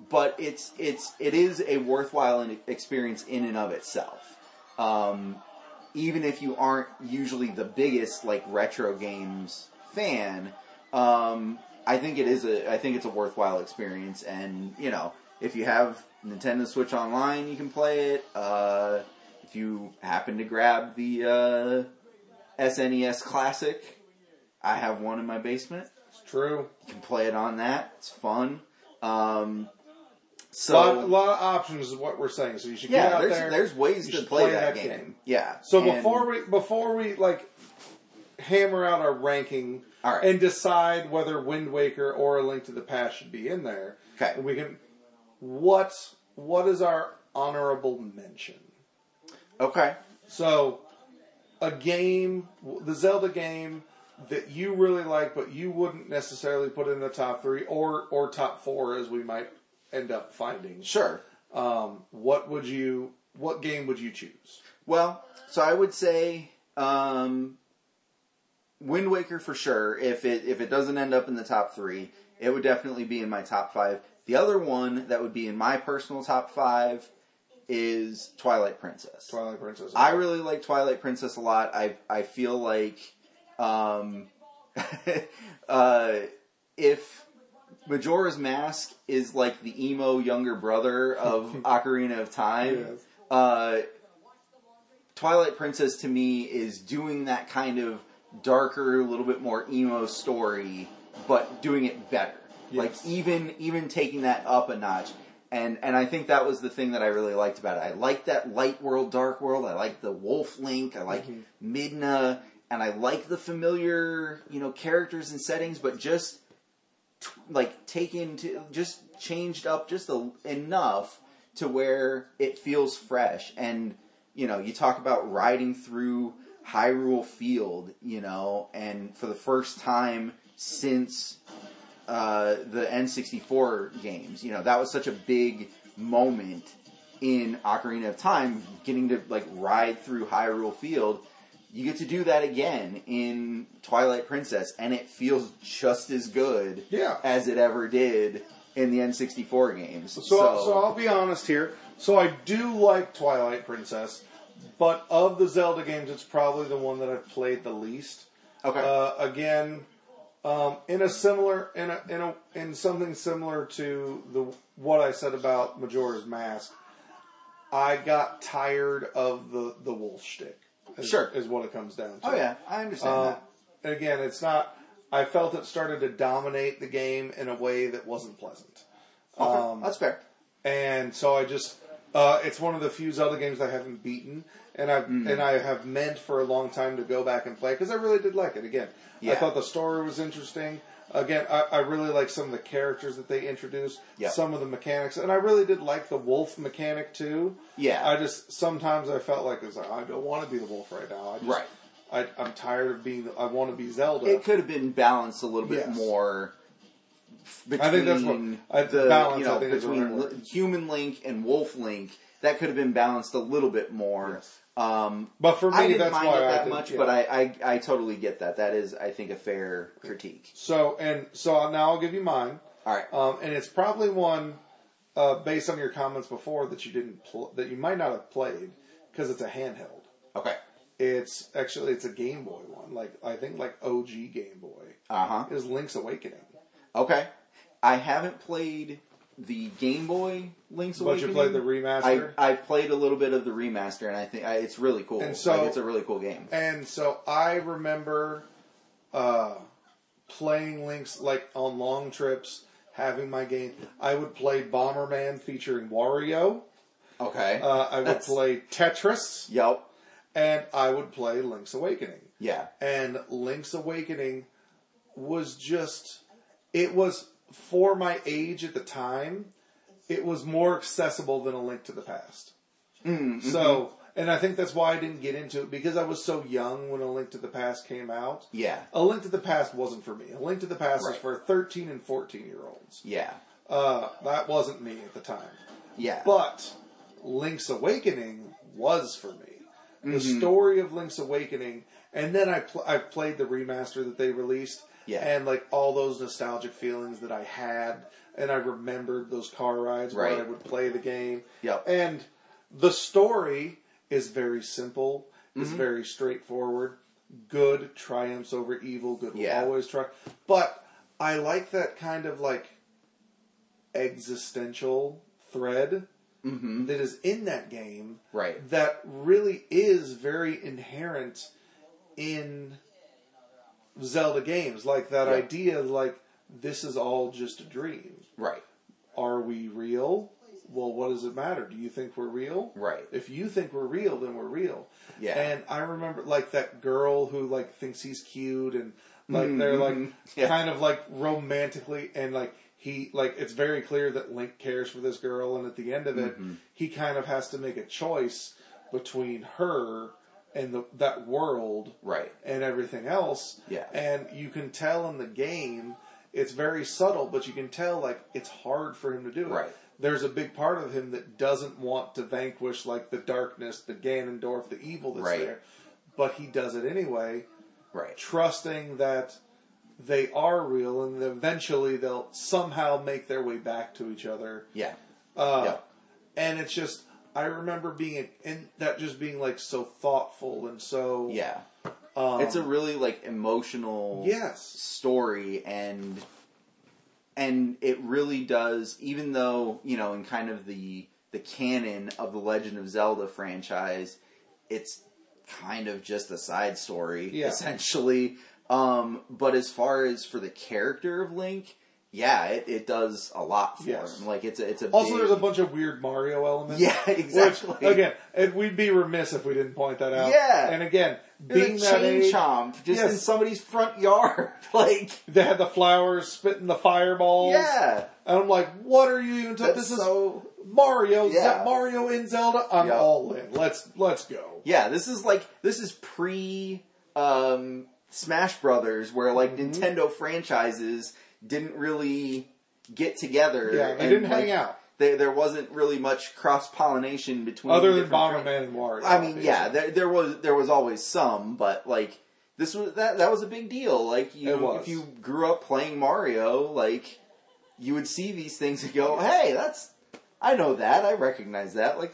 But it is a worthwhile experience in and of itself. Even if you aren't usually the biggest retro games fan, I think it's a worthwhile experience. And if you have Nintendo Switch Online, you can play it. If you happen to grab the SNES Classic, I have one in my basement. It's true. You can play it on that. It's fun. So a lot of options is what we're saying. So you should get out there. There's ways to play that game. Yeah. So before we hammer out our ranking and decide whether Wind Waker or A Link to the Past should be in there, okay, we can. What is our honorable mention? Okay. So a game, the Zelda game that you really like, but you wouldn't necessarily put in the top three or top four, as we might end up finding. Sure. What game would you choose? Well, so I would say Wind Waker for sure. If it doesn't end up in the top three, it would definitely be in my top five. The other one that would be in my personal top five is Twilight Princess. I really like Twilight Princess a lot. I feel like if Majora's Mask is like the emo younger brother of Ocarina of Time. Yes. Twilight Princess to me is doing that kind of darker, a little bit more emo story, but doing it better. Yes. Like even taking that up a notch. And I think that was the thing that I really liked about it. I liked that light world, dark world. I liked the wolf Link. I like Midna. And I like the familiar, you know, characters and settings, but just changed up just enough to where it feels fresh. And, you know, you talk about riding through Hyrule Field, you know, and for the first time since the N64 games, you know, that was such a big moment in Ocarina of Time, getting to, like, ride through Hyrule Field. You get to do that again in Twilight Princess, and it feels just as good as it ever did in the N64 games. So I'll be honest here. So I do like Twilight Princess, but of the Zelda games, it's probably the one that I've played the least. Okay. In something similar to what I said about Majora's Mask, I got tired of the wolf shtick. Is what it comes down to. Oh, yeah. I understand that. And again, it's not... I felt it started to dominate the game in a way that wasn't pleasant. Okay. That's fair. And so I just... it's one of the few Zelda games I haven't beaten, and I have meant for a long time to go back and play, because I really did like it. Again, I thought the story was interesting. Again, I really like some of the characters that they introduced, some of the mechanics, and I really did like the wolf mechanic too. Yeah, I just sometimes I felt like it's like I don't want to be the wolf right now. I'm tired of being. I want to be Zelda. It could have been balanced a little bit more. Between between human Link and wolf Link, that could have been balanced a little bit more. Yes. But for me, I didn't mind it that much. But I totally get that. That is, I think, a fair critique. So now I'll give you mine. All right, and it's probably one based on your comments before that you didn't that you might not have played because it's a handheld. Okay, it's a Game Boy one. I think OG Game Boy is Link's Awakening. Okay. I haven't played the Game Boy Link's Awakening. But you played the remaster? I played a little bit of the remaster, and I think it's really cool. And so, it's a really cool game. And so I remember playing Link's, on long trips, having my game. I would play Bomberman featuring Wario. Okay. I would play Tetris. Yep. And I would play Link's Awakening. Yeah. And Link's Awakening was just... It was, for my age at the time, it was more accessible than A Link to the Past. Mm-hmm. So, and I think that's why I didn't get into it, because I was so young when A Link to the Past came out. Yeah. A Link to the Past wasn't for me. A Link to the Past was for 13 and 14-year-olds. Yeah. That wasn't me at the time. Yeah. But Link's Awakening was for me. Mm-hmm. The story of Link's Awakening, and then I've played the remaster that they released. Yeah. And, all those nostalgic feelings that I had, and I remembered those car rides where I would play the game. Yep. And the story is very simple, is very straightforward. Good triumphs over evil, good will always triumph. But I like that kind of, existential thread that is in that game that really is very inherent in... Zelda games, idea, this is all just a dream. Right. Are we real? Well, what does it matter? Do you think we're real? Right. If you think we're real, then we're real. Yeah. And I remember, that girl who, thinks he's cute, and, they're, kind of, romantically, and, he, it's very clear that Link cares for this girl, and at the end of it, he kind of has to make a choice between her and that world and everything else. Yeah. And you can tell in the game, it's very subtle, but you can tell, it's hard for him to do it. Right. There's a big part of him that doesn't want to vanquish, the darkness, the Ganondorf, the evil that's there. But he does it anyway, trusting that they are real, and eventually they'll somehow make their way back to each other. Yeah. And it's just... I remember being so thoughtful and so... Yeah. It's a really, emotional story, and it really does, even though, in kind of the canon of the Legend of Zelda franchise, it's kind of just a side story, essentially. But as far as for the character of Link... yeah, it does a lot for him. Like it's a also big... there's a bunch of weird Mario elements. Yeah, exactly. Which, again, and we'd be remiss if we didn't point that out. Yeah, and again, being that chain age, chomp just in somebody's front yard, like they had the flowers spitting the fireballs. Yeah, and I'm like, what are you even talking? This is so... Mario. Yeah. Is that Mario in Zelda? I'm all in. Let's go. Yeah, this is pre Smash Brothers, where like Nintendo franchises didn't really get together. Yeah, they didn't hang out. There wasn't really much cross pollination between other than Bomberman and Wario. I mean, yeah, there was always some, but like this was that was a big deal. Like if you grew up playing Mario, like you would see these things and go, "Hey, I know that. I recognize that. Like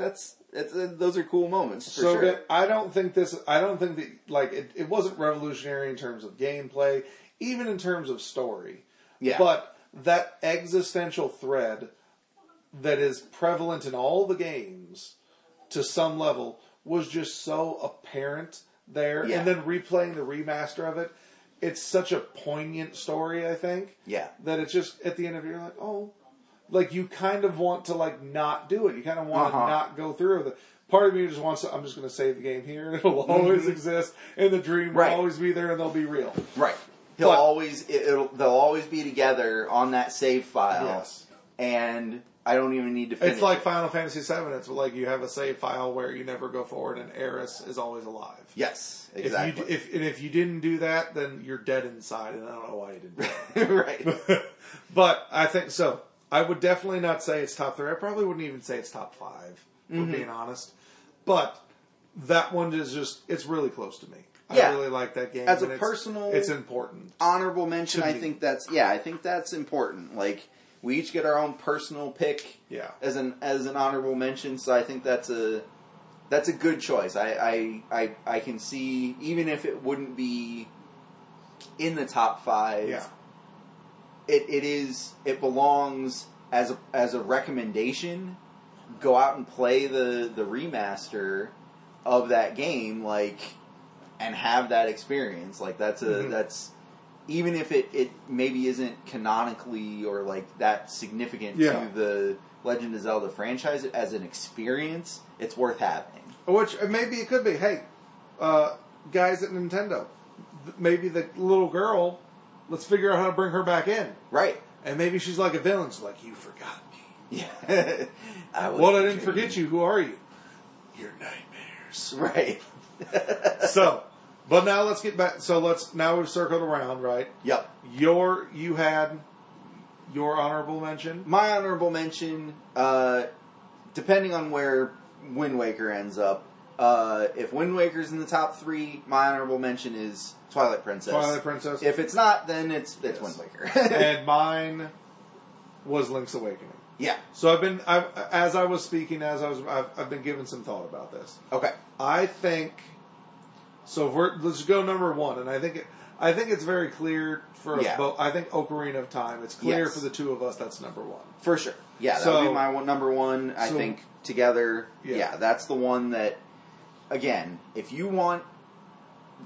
those are cool moments for sure." So I don't think that it wasn't revolutionary in terms of gameplay, even in terms of story. Yeah. But that existential thread that is prevalent in all the games to some level was just so apparent there. Yeah. And then replaying the remaster of it, it's such a poignant story, I think. Yeah. That it's just at the end of it, you're like, oh, like you kind of want to like not do it. You kind of want to not go through with it. Part of me just wants to, I'm just going to save the game here. It'll always exist. And the dream will always be there and they'll be real. Right. They'll always be together on that save file. Yes. And I don't even need to finish. It's like Final Fantasy VII. It's like you have a save file where you never go forward and Eris is always alive. Yes, exactly. If you didn't do that, then you're dead inside, and I don't know why you didn't do that. Right. But I think so. I would definitely not say it's top 3. I probably wouldn't even say it's top 5, for being honest. But that one is just, it's really close to me. Yeah. I really like that game. As a personal... It's important. Honorable mention, I think that's... Yeah, I think that's important. Like, we each get our own personal pick as an honorable mention, so I think that's a good choice. I can see, even if it wouldn't be in the top 5, it belongs as a recommendation. Go out and play the remaster of that game, like... and have that experience. Like that's even if it maybe isn't canonically or like that significant to the Legend of Zelda franchise, as an experience, it's worth having. Which maybe it could be. Hey, guys at Nintendo, maybe the little girl, let's figure out how to bring her back in. Right. And maybe she's like a villain, so like, you forgot me. Yeah. I didn't forget you. Who are you? Your nightmares. Right. So, but now let's get back. So now we've circled around, right? Yep. You had your honorable mention? My honorable mention, depending on where Wind Waker ends up, if Wind Waker's in the top 3, my honorable mention is Twilight Princess. If it's not, then it's Wind Waker. And mine was Link's Awakening. Yeah. So I've been giving some thought about this. Okay. I think, so let's go number 1, and I think it's very clear for us both. I think Ocarina of Time, it's clear for the two of us that's number 1. For sure. Yeah, so, that would be my number 1, I think, together. Yeah. That's the one that, again, if you want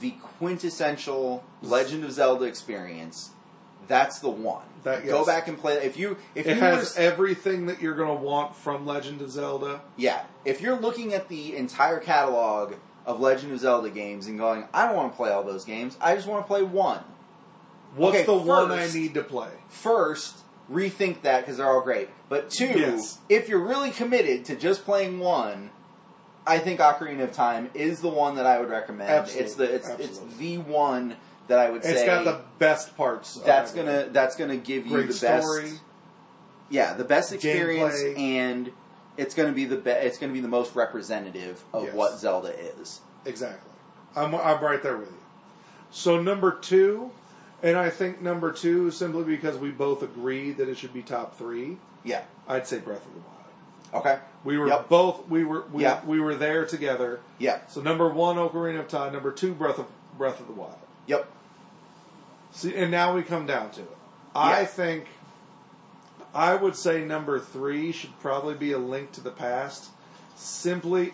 the quintessential Legend of Zelda experience... That's the one. Go back and play that. If it has everything that you're going to want from Legend of Zelda. Yeah. If you're looking at the entire catalog of Legend of Zelda games and going, I don't want to play all those games. I just want to play one. What's the one I need to play? First, rethink that because they're all great. But 2, if you're really committed to just playing one, I think Ocarina of Time is the one that I would recommend. Absolutely. It's the one... that I would say it's got the best parts. That's gonna give you the story, best. Yeah, the best experience, gameplay. And it's gonna be the most representative of what Zelda is. Exactly. I'm right there with you. So number 2, and I think number 2 simply because we both agree that it should be top 3. Yeah, I'd say Breath of the Wild. Okay, we were both we were there together. Yeah. So number 1, Ocarina of Time. Number 2, Breath of the Wild. Yep. See, and now we come down to it. Yeah. I think I would say number 3 should probably be A Link to the Past, simply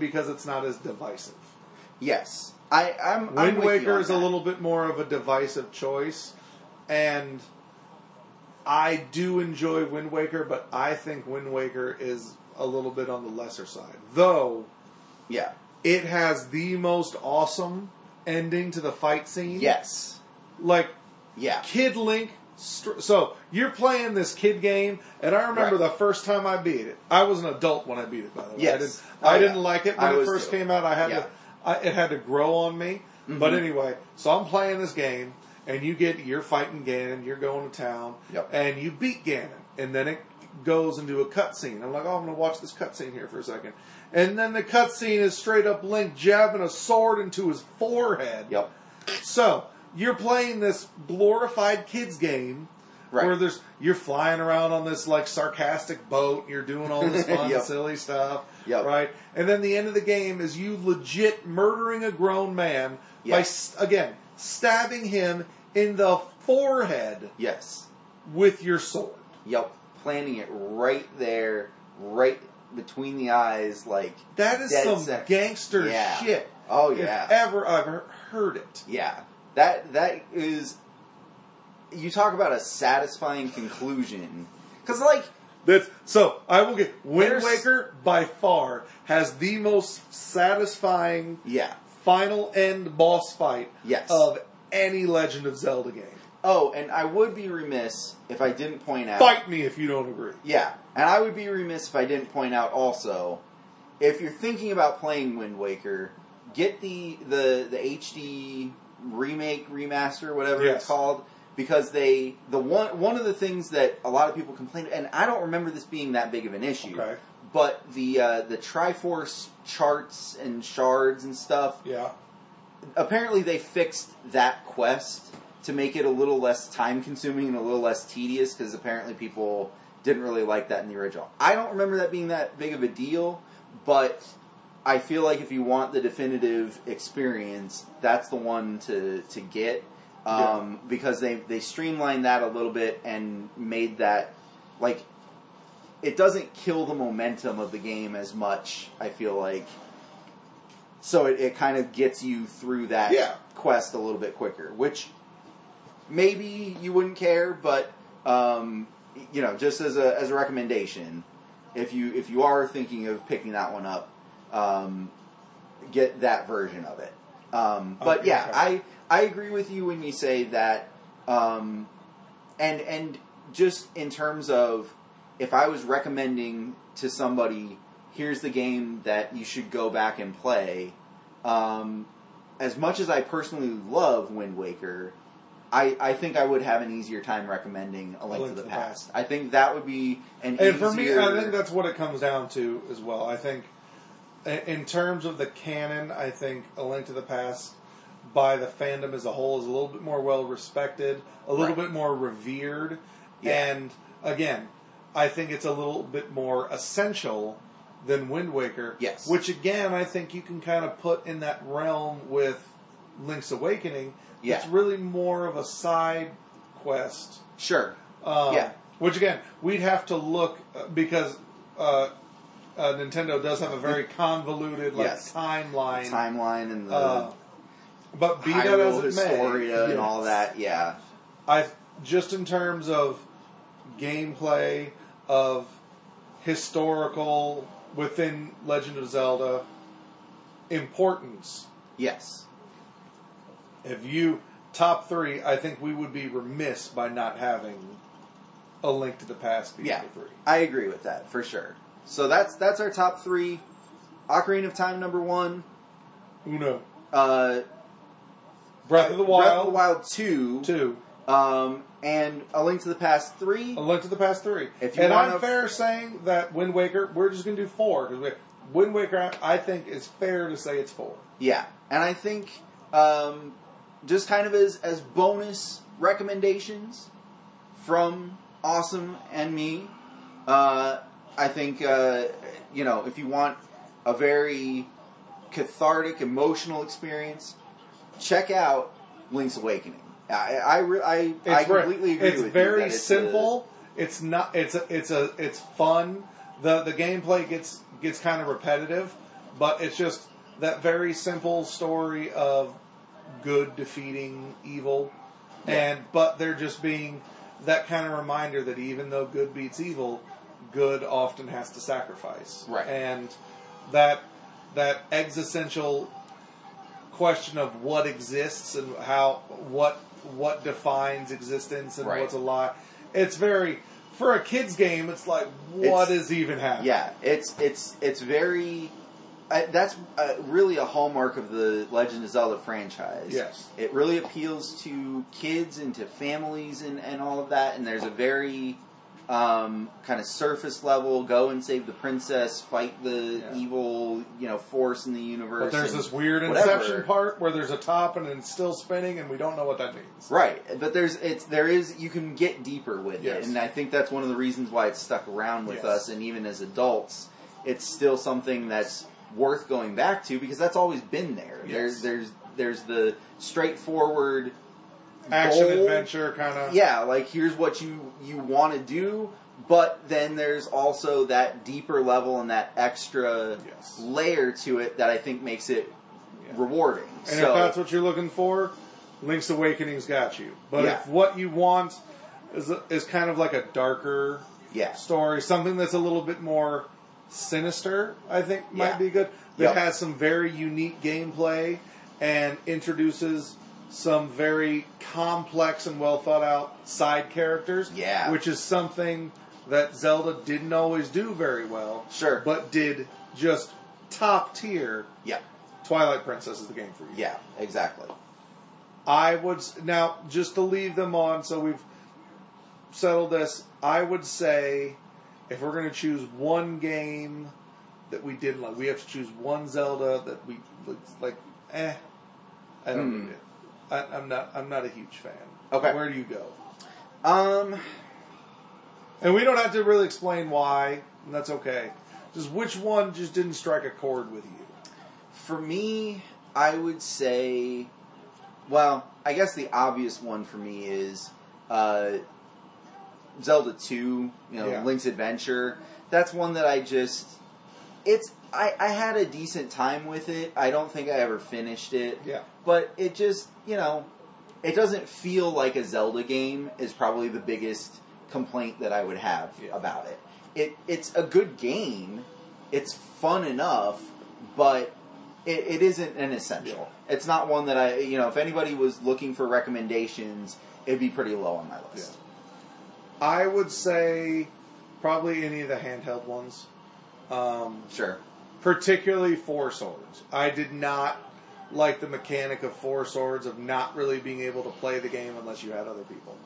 because it's not as divisive. Yes, Wind Waker is a little bit more of a divisive choice, and I do enjoy Wind Waker, but I think Wind Waker is a little bit on the lesser side. Though, yeah, it has the most awesome ending to the fight scene. Yes. Like, yeah. Kid Link. So, you're playing this kid game, and I remember the first time I beat it. I was an adult when I beat it, by the way. Yes. I didn't like it when it first came out. It had to grow on me. Mm-hmm. But anyway, so I'm playing this game, and you're fighting Ganon, you're going to town, and you beat Ganon. And then it goes into a cutscene. I'm like, oh, I'm going to watch this cutscene here for a second. And then the cutscene is straight up Link jabbing a sword into his forehead. Yep. So, you're playing this glorified kids game where you're flying around on this like sarcastic boat. You're doing all this fun, silly stuff, right? And then the end of the game is you legit murdering a grown man by, again, stabbing him in the forehead. Yes. With your sword. Yep. Planting it right there, right between the eyes, like that is some gangster shit. Oh yeah. If ever I've heard it. Yeah. That is, you talk about a satisfying conclusion. Because, like... Wind Waker, by far, has the most satisfying final end boss fight of any Legend of Zelda game. Oh, and I would be remiss if I didn't point out... Fight me if you don't agree. Yeah, and I would be remiss if I didn't point out also, if you're thinking about playing Wind Waker, get the HD... remake, remaster, whatever it's called, because one of the things that a lot of people complain, and I don't remember this being that big of an issue, but the Triforce charts and shards and stuff, apparently they fixed that quest to make it a little less time consuming and a little less tedious, because apparently people didn't really like that in the original. I don't remember that being that big of a deal, but I feel like if you want the definitive experience, that's the one to get, because they streamlined that a little bit and made that, like, it doesn't kill the momentum of the game as much, I feel like. So it kind of gets you through that quest a little bit quicker, which maybe you wouldn't care, but, just as a recommendation, if you are thinking of picking that one up, get that version of it. I agree with you when you say that, and just in terms of, if I was recommending to somebody, here's the game that you should go back and play, as much as I personally love Wind Waker, I think I would have an easier time recommending A Link to the Past. I think that would be easier... And for me, I think that's what it comes down to as well. I think in terms of the canon, I think A Link to the Past by the fandom as a whole is a little bit more well-respected, a little bit more revered, and, again, I think it's a little bit more essential than Wind Waker, which, again, I think you can kind of put in that realm with Link's Awakening. Yeah. It's really more of a side quest. Sure. Which, again, we'd have to look, because... Nintendo does have a very convoluted timeline. The timeline and the but be that as it may, Historia and all that, I just in terms of gameplay of historical within Legend of Zelda importance. Yes. If you top three, I think we would be remiss by not having A Link to the Past be number three. I agree with that for sure. So that's our top three. Ocarina of Time, number one. Uno. Breath of the Wild, two. And A Link to the Past, three. If you I'm fair saying that Wind Waker, we're just going to do four. Because Wind Waker, I think, is fair to say it's four. Yeah. And I think just kind of as bonus recommendations from Awesome and me, I think, if you want a very cathartic, emotional experience, check out Link's Awakening. I completely agree with you. It's very simple. It's fun. The gameplay gets kind of repetitive, but it's just that very simple story of good defeating evil, but they're just being that kind of reminder that even though good beats evil, good often has to sacrifice. Right. And that existential question of what exists and how what defines existence and what's a lie. It's very, for a kid's game, it's like, what is even happening? Yeah, it's very... That's really a hallmark of the Legend of Zelda franchise. Yes. It really appeals to kids and to families and all of that, and there's a very kind of surface level, go and save the princess, fight the evil, force in the universe. But there's this weird Inception part where there's a top and it's still spinning and we don't know what that means. Right. But you can get deeper with it, and I think that's one of the reasons why it's stuck around with us, and even as adults, it's still something that's worth going back to, because that's always been there. Yes. There's the straightforward action adventure kind of here's what you want to do, but then there's also that deeper level and that extra layer to it that I think makes it rewarding. And if that's what you're looking for, Link's Awakening's got you. But if what you want is kind of like a darker story, something that's a little bit more sinister, I think, might be good. That has some very unique gameplay and introduces some very complex and well thought out side characters. Yeah. Which is something that Zelda didn't always do very well. Sure. But did just top tier. Yeah. Twilight Princess is the game for you. Yeah, exactly. I would, now, just to leave them on, so we've settled this, I would say, if we're going to choose one game that we didn't like, we have to choose one Zelda that we like. I don't need it. I'm not a huge fan. Okay, where do you go? And we don't have to really explain why. And that's okay. Just which one just didn't strike a chord with you? For me, I would say, well, I guess the obvious one for me is Zelda II, Link's Adventure. That's one that I just... I had a decent time with it. I don't think I ever finished it. Yeah. But it just, it doesn't feel like a Zelda game is probably the biggest complaint that I would have about it. It's a good game. It's fun enough, but it isn't an essential. Yeah. It's not one that I... if anybody was looking for recommendations, it'd be pretty low on my list. Yeah. I would say probably any of the handheld ones. Sure. Particularly Four Swords. I did not like the mechanic of Four Swords, of not really being able to play the game unless you had other people.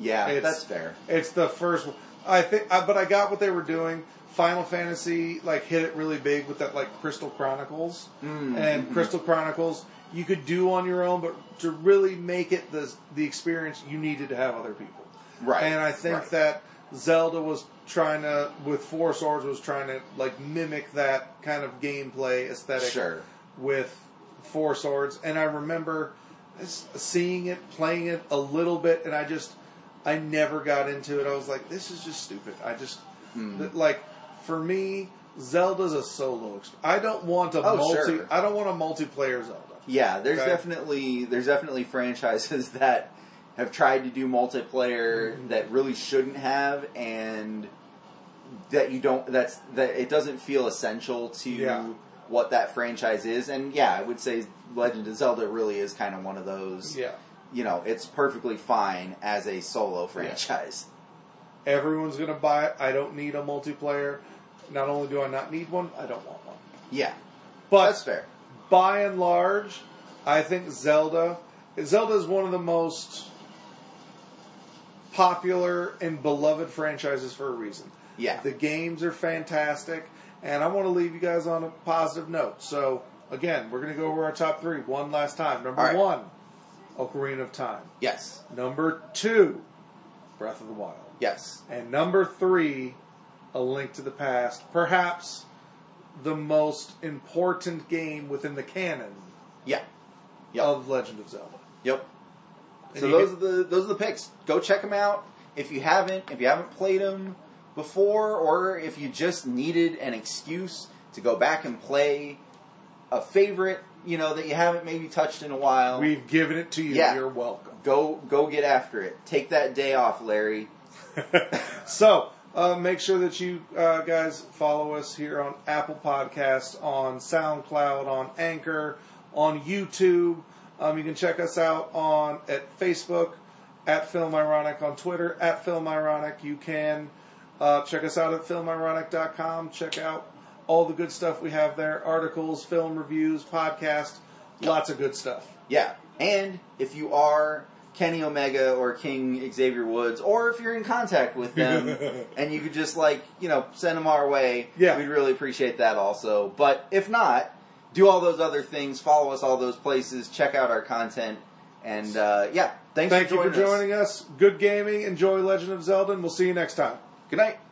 Yeah, that's fair. It's the first one. But I got what they were doing. Final Fantasy hit it really big with that Crystal Chronicles. Mm-hmm. And Crystal Chronicles you could do on your own, but to really make it the experience, you needed to have other people. Right, and I think that Zelda was trying to, with Four Swords, was trying to mimic that kind of gameplay aesthetic with Four Swords. And I remember seeing it, playing it a little bit, and I never got into it. I was like, this is just stupid. I just for me, Zelda's a solo experience. I don't want a I don't want a multiplayer Zelda. Yeah, there's definitely franchises that have tried to do multiplayer that really shouldn't have, and that it doesn't feel essential to what that franchise is. And I would say Legend of Zelda really is kind of one of those. Yeah. It's perfectly fine as a solo franchise. Yeah. Everyone's going to buy it. I don't need a multiplayer. Not only do I not need one, I don't want one. Yeah. But that's fair. By and large, I think Zelda is one of the most popular and beloved franchises for a reason. Yeah. The games are fantastic, and I want to leave you guys on a positive note. So, again, we're going to go over our top three one last time. Number one, Ocarina of Time. Yes. Number two, Breath of the Wild. Yes. And number three, A Link to the Past. Perhaps the most important game within the canon of Legend of Zelda. Yep. So those are the picks. Go check them out. If you haven't played them before, or if you just needed an excuse to go back and play a favorite, that you haven't maybe touched in a while. We've given it to you. Yeah. You're welcome. Go get after it. Take that day off, Larry. So, make sure that you guys follow us here on Apple Podcasts, on SoundCloud, on Anchor, on YouTube. You can check us out at Facebook, at Film Ironic, on Twitter, at Film Ironic. You can check us out at FilmIronic.com. Check out all the good stuff we have there. Articles, film reviews, podcasts, lots of good stuff. Yeah, and if you are Kenny Omega or King Xavier Woods, or if you're in contact with them, and you could just, send them our way, we'd really appreciate that also. But if not, do all those other things, follow us all those places, check out our content, and, thanks for joining us. Thank you for joining us. Good gaming, enjoy Legend of Zelda, and we'll see you next time. Good night.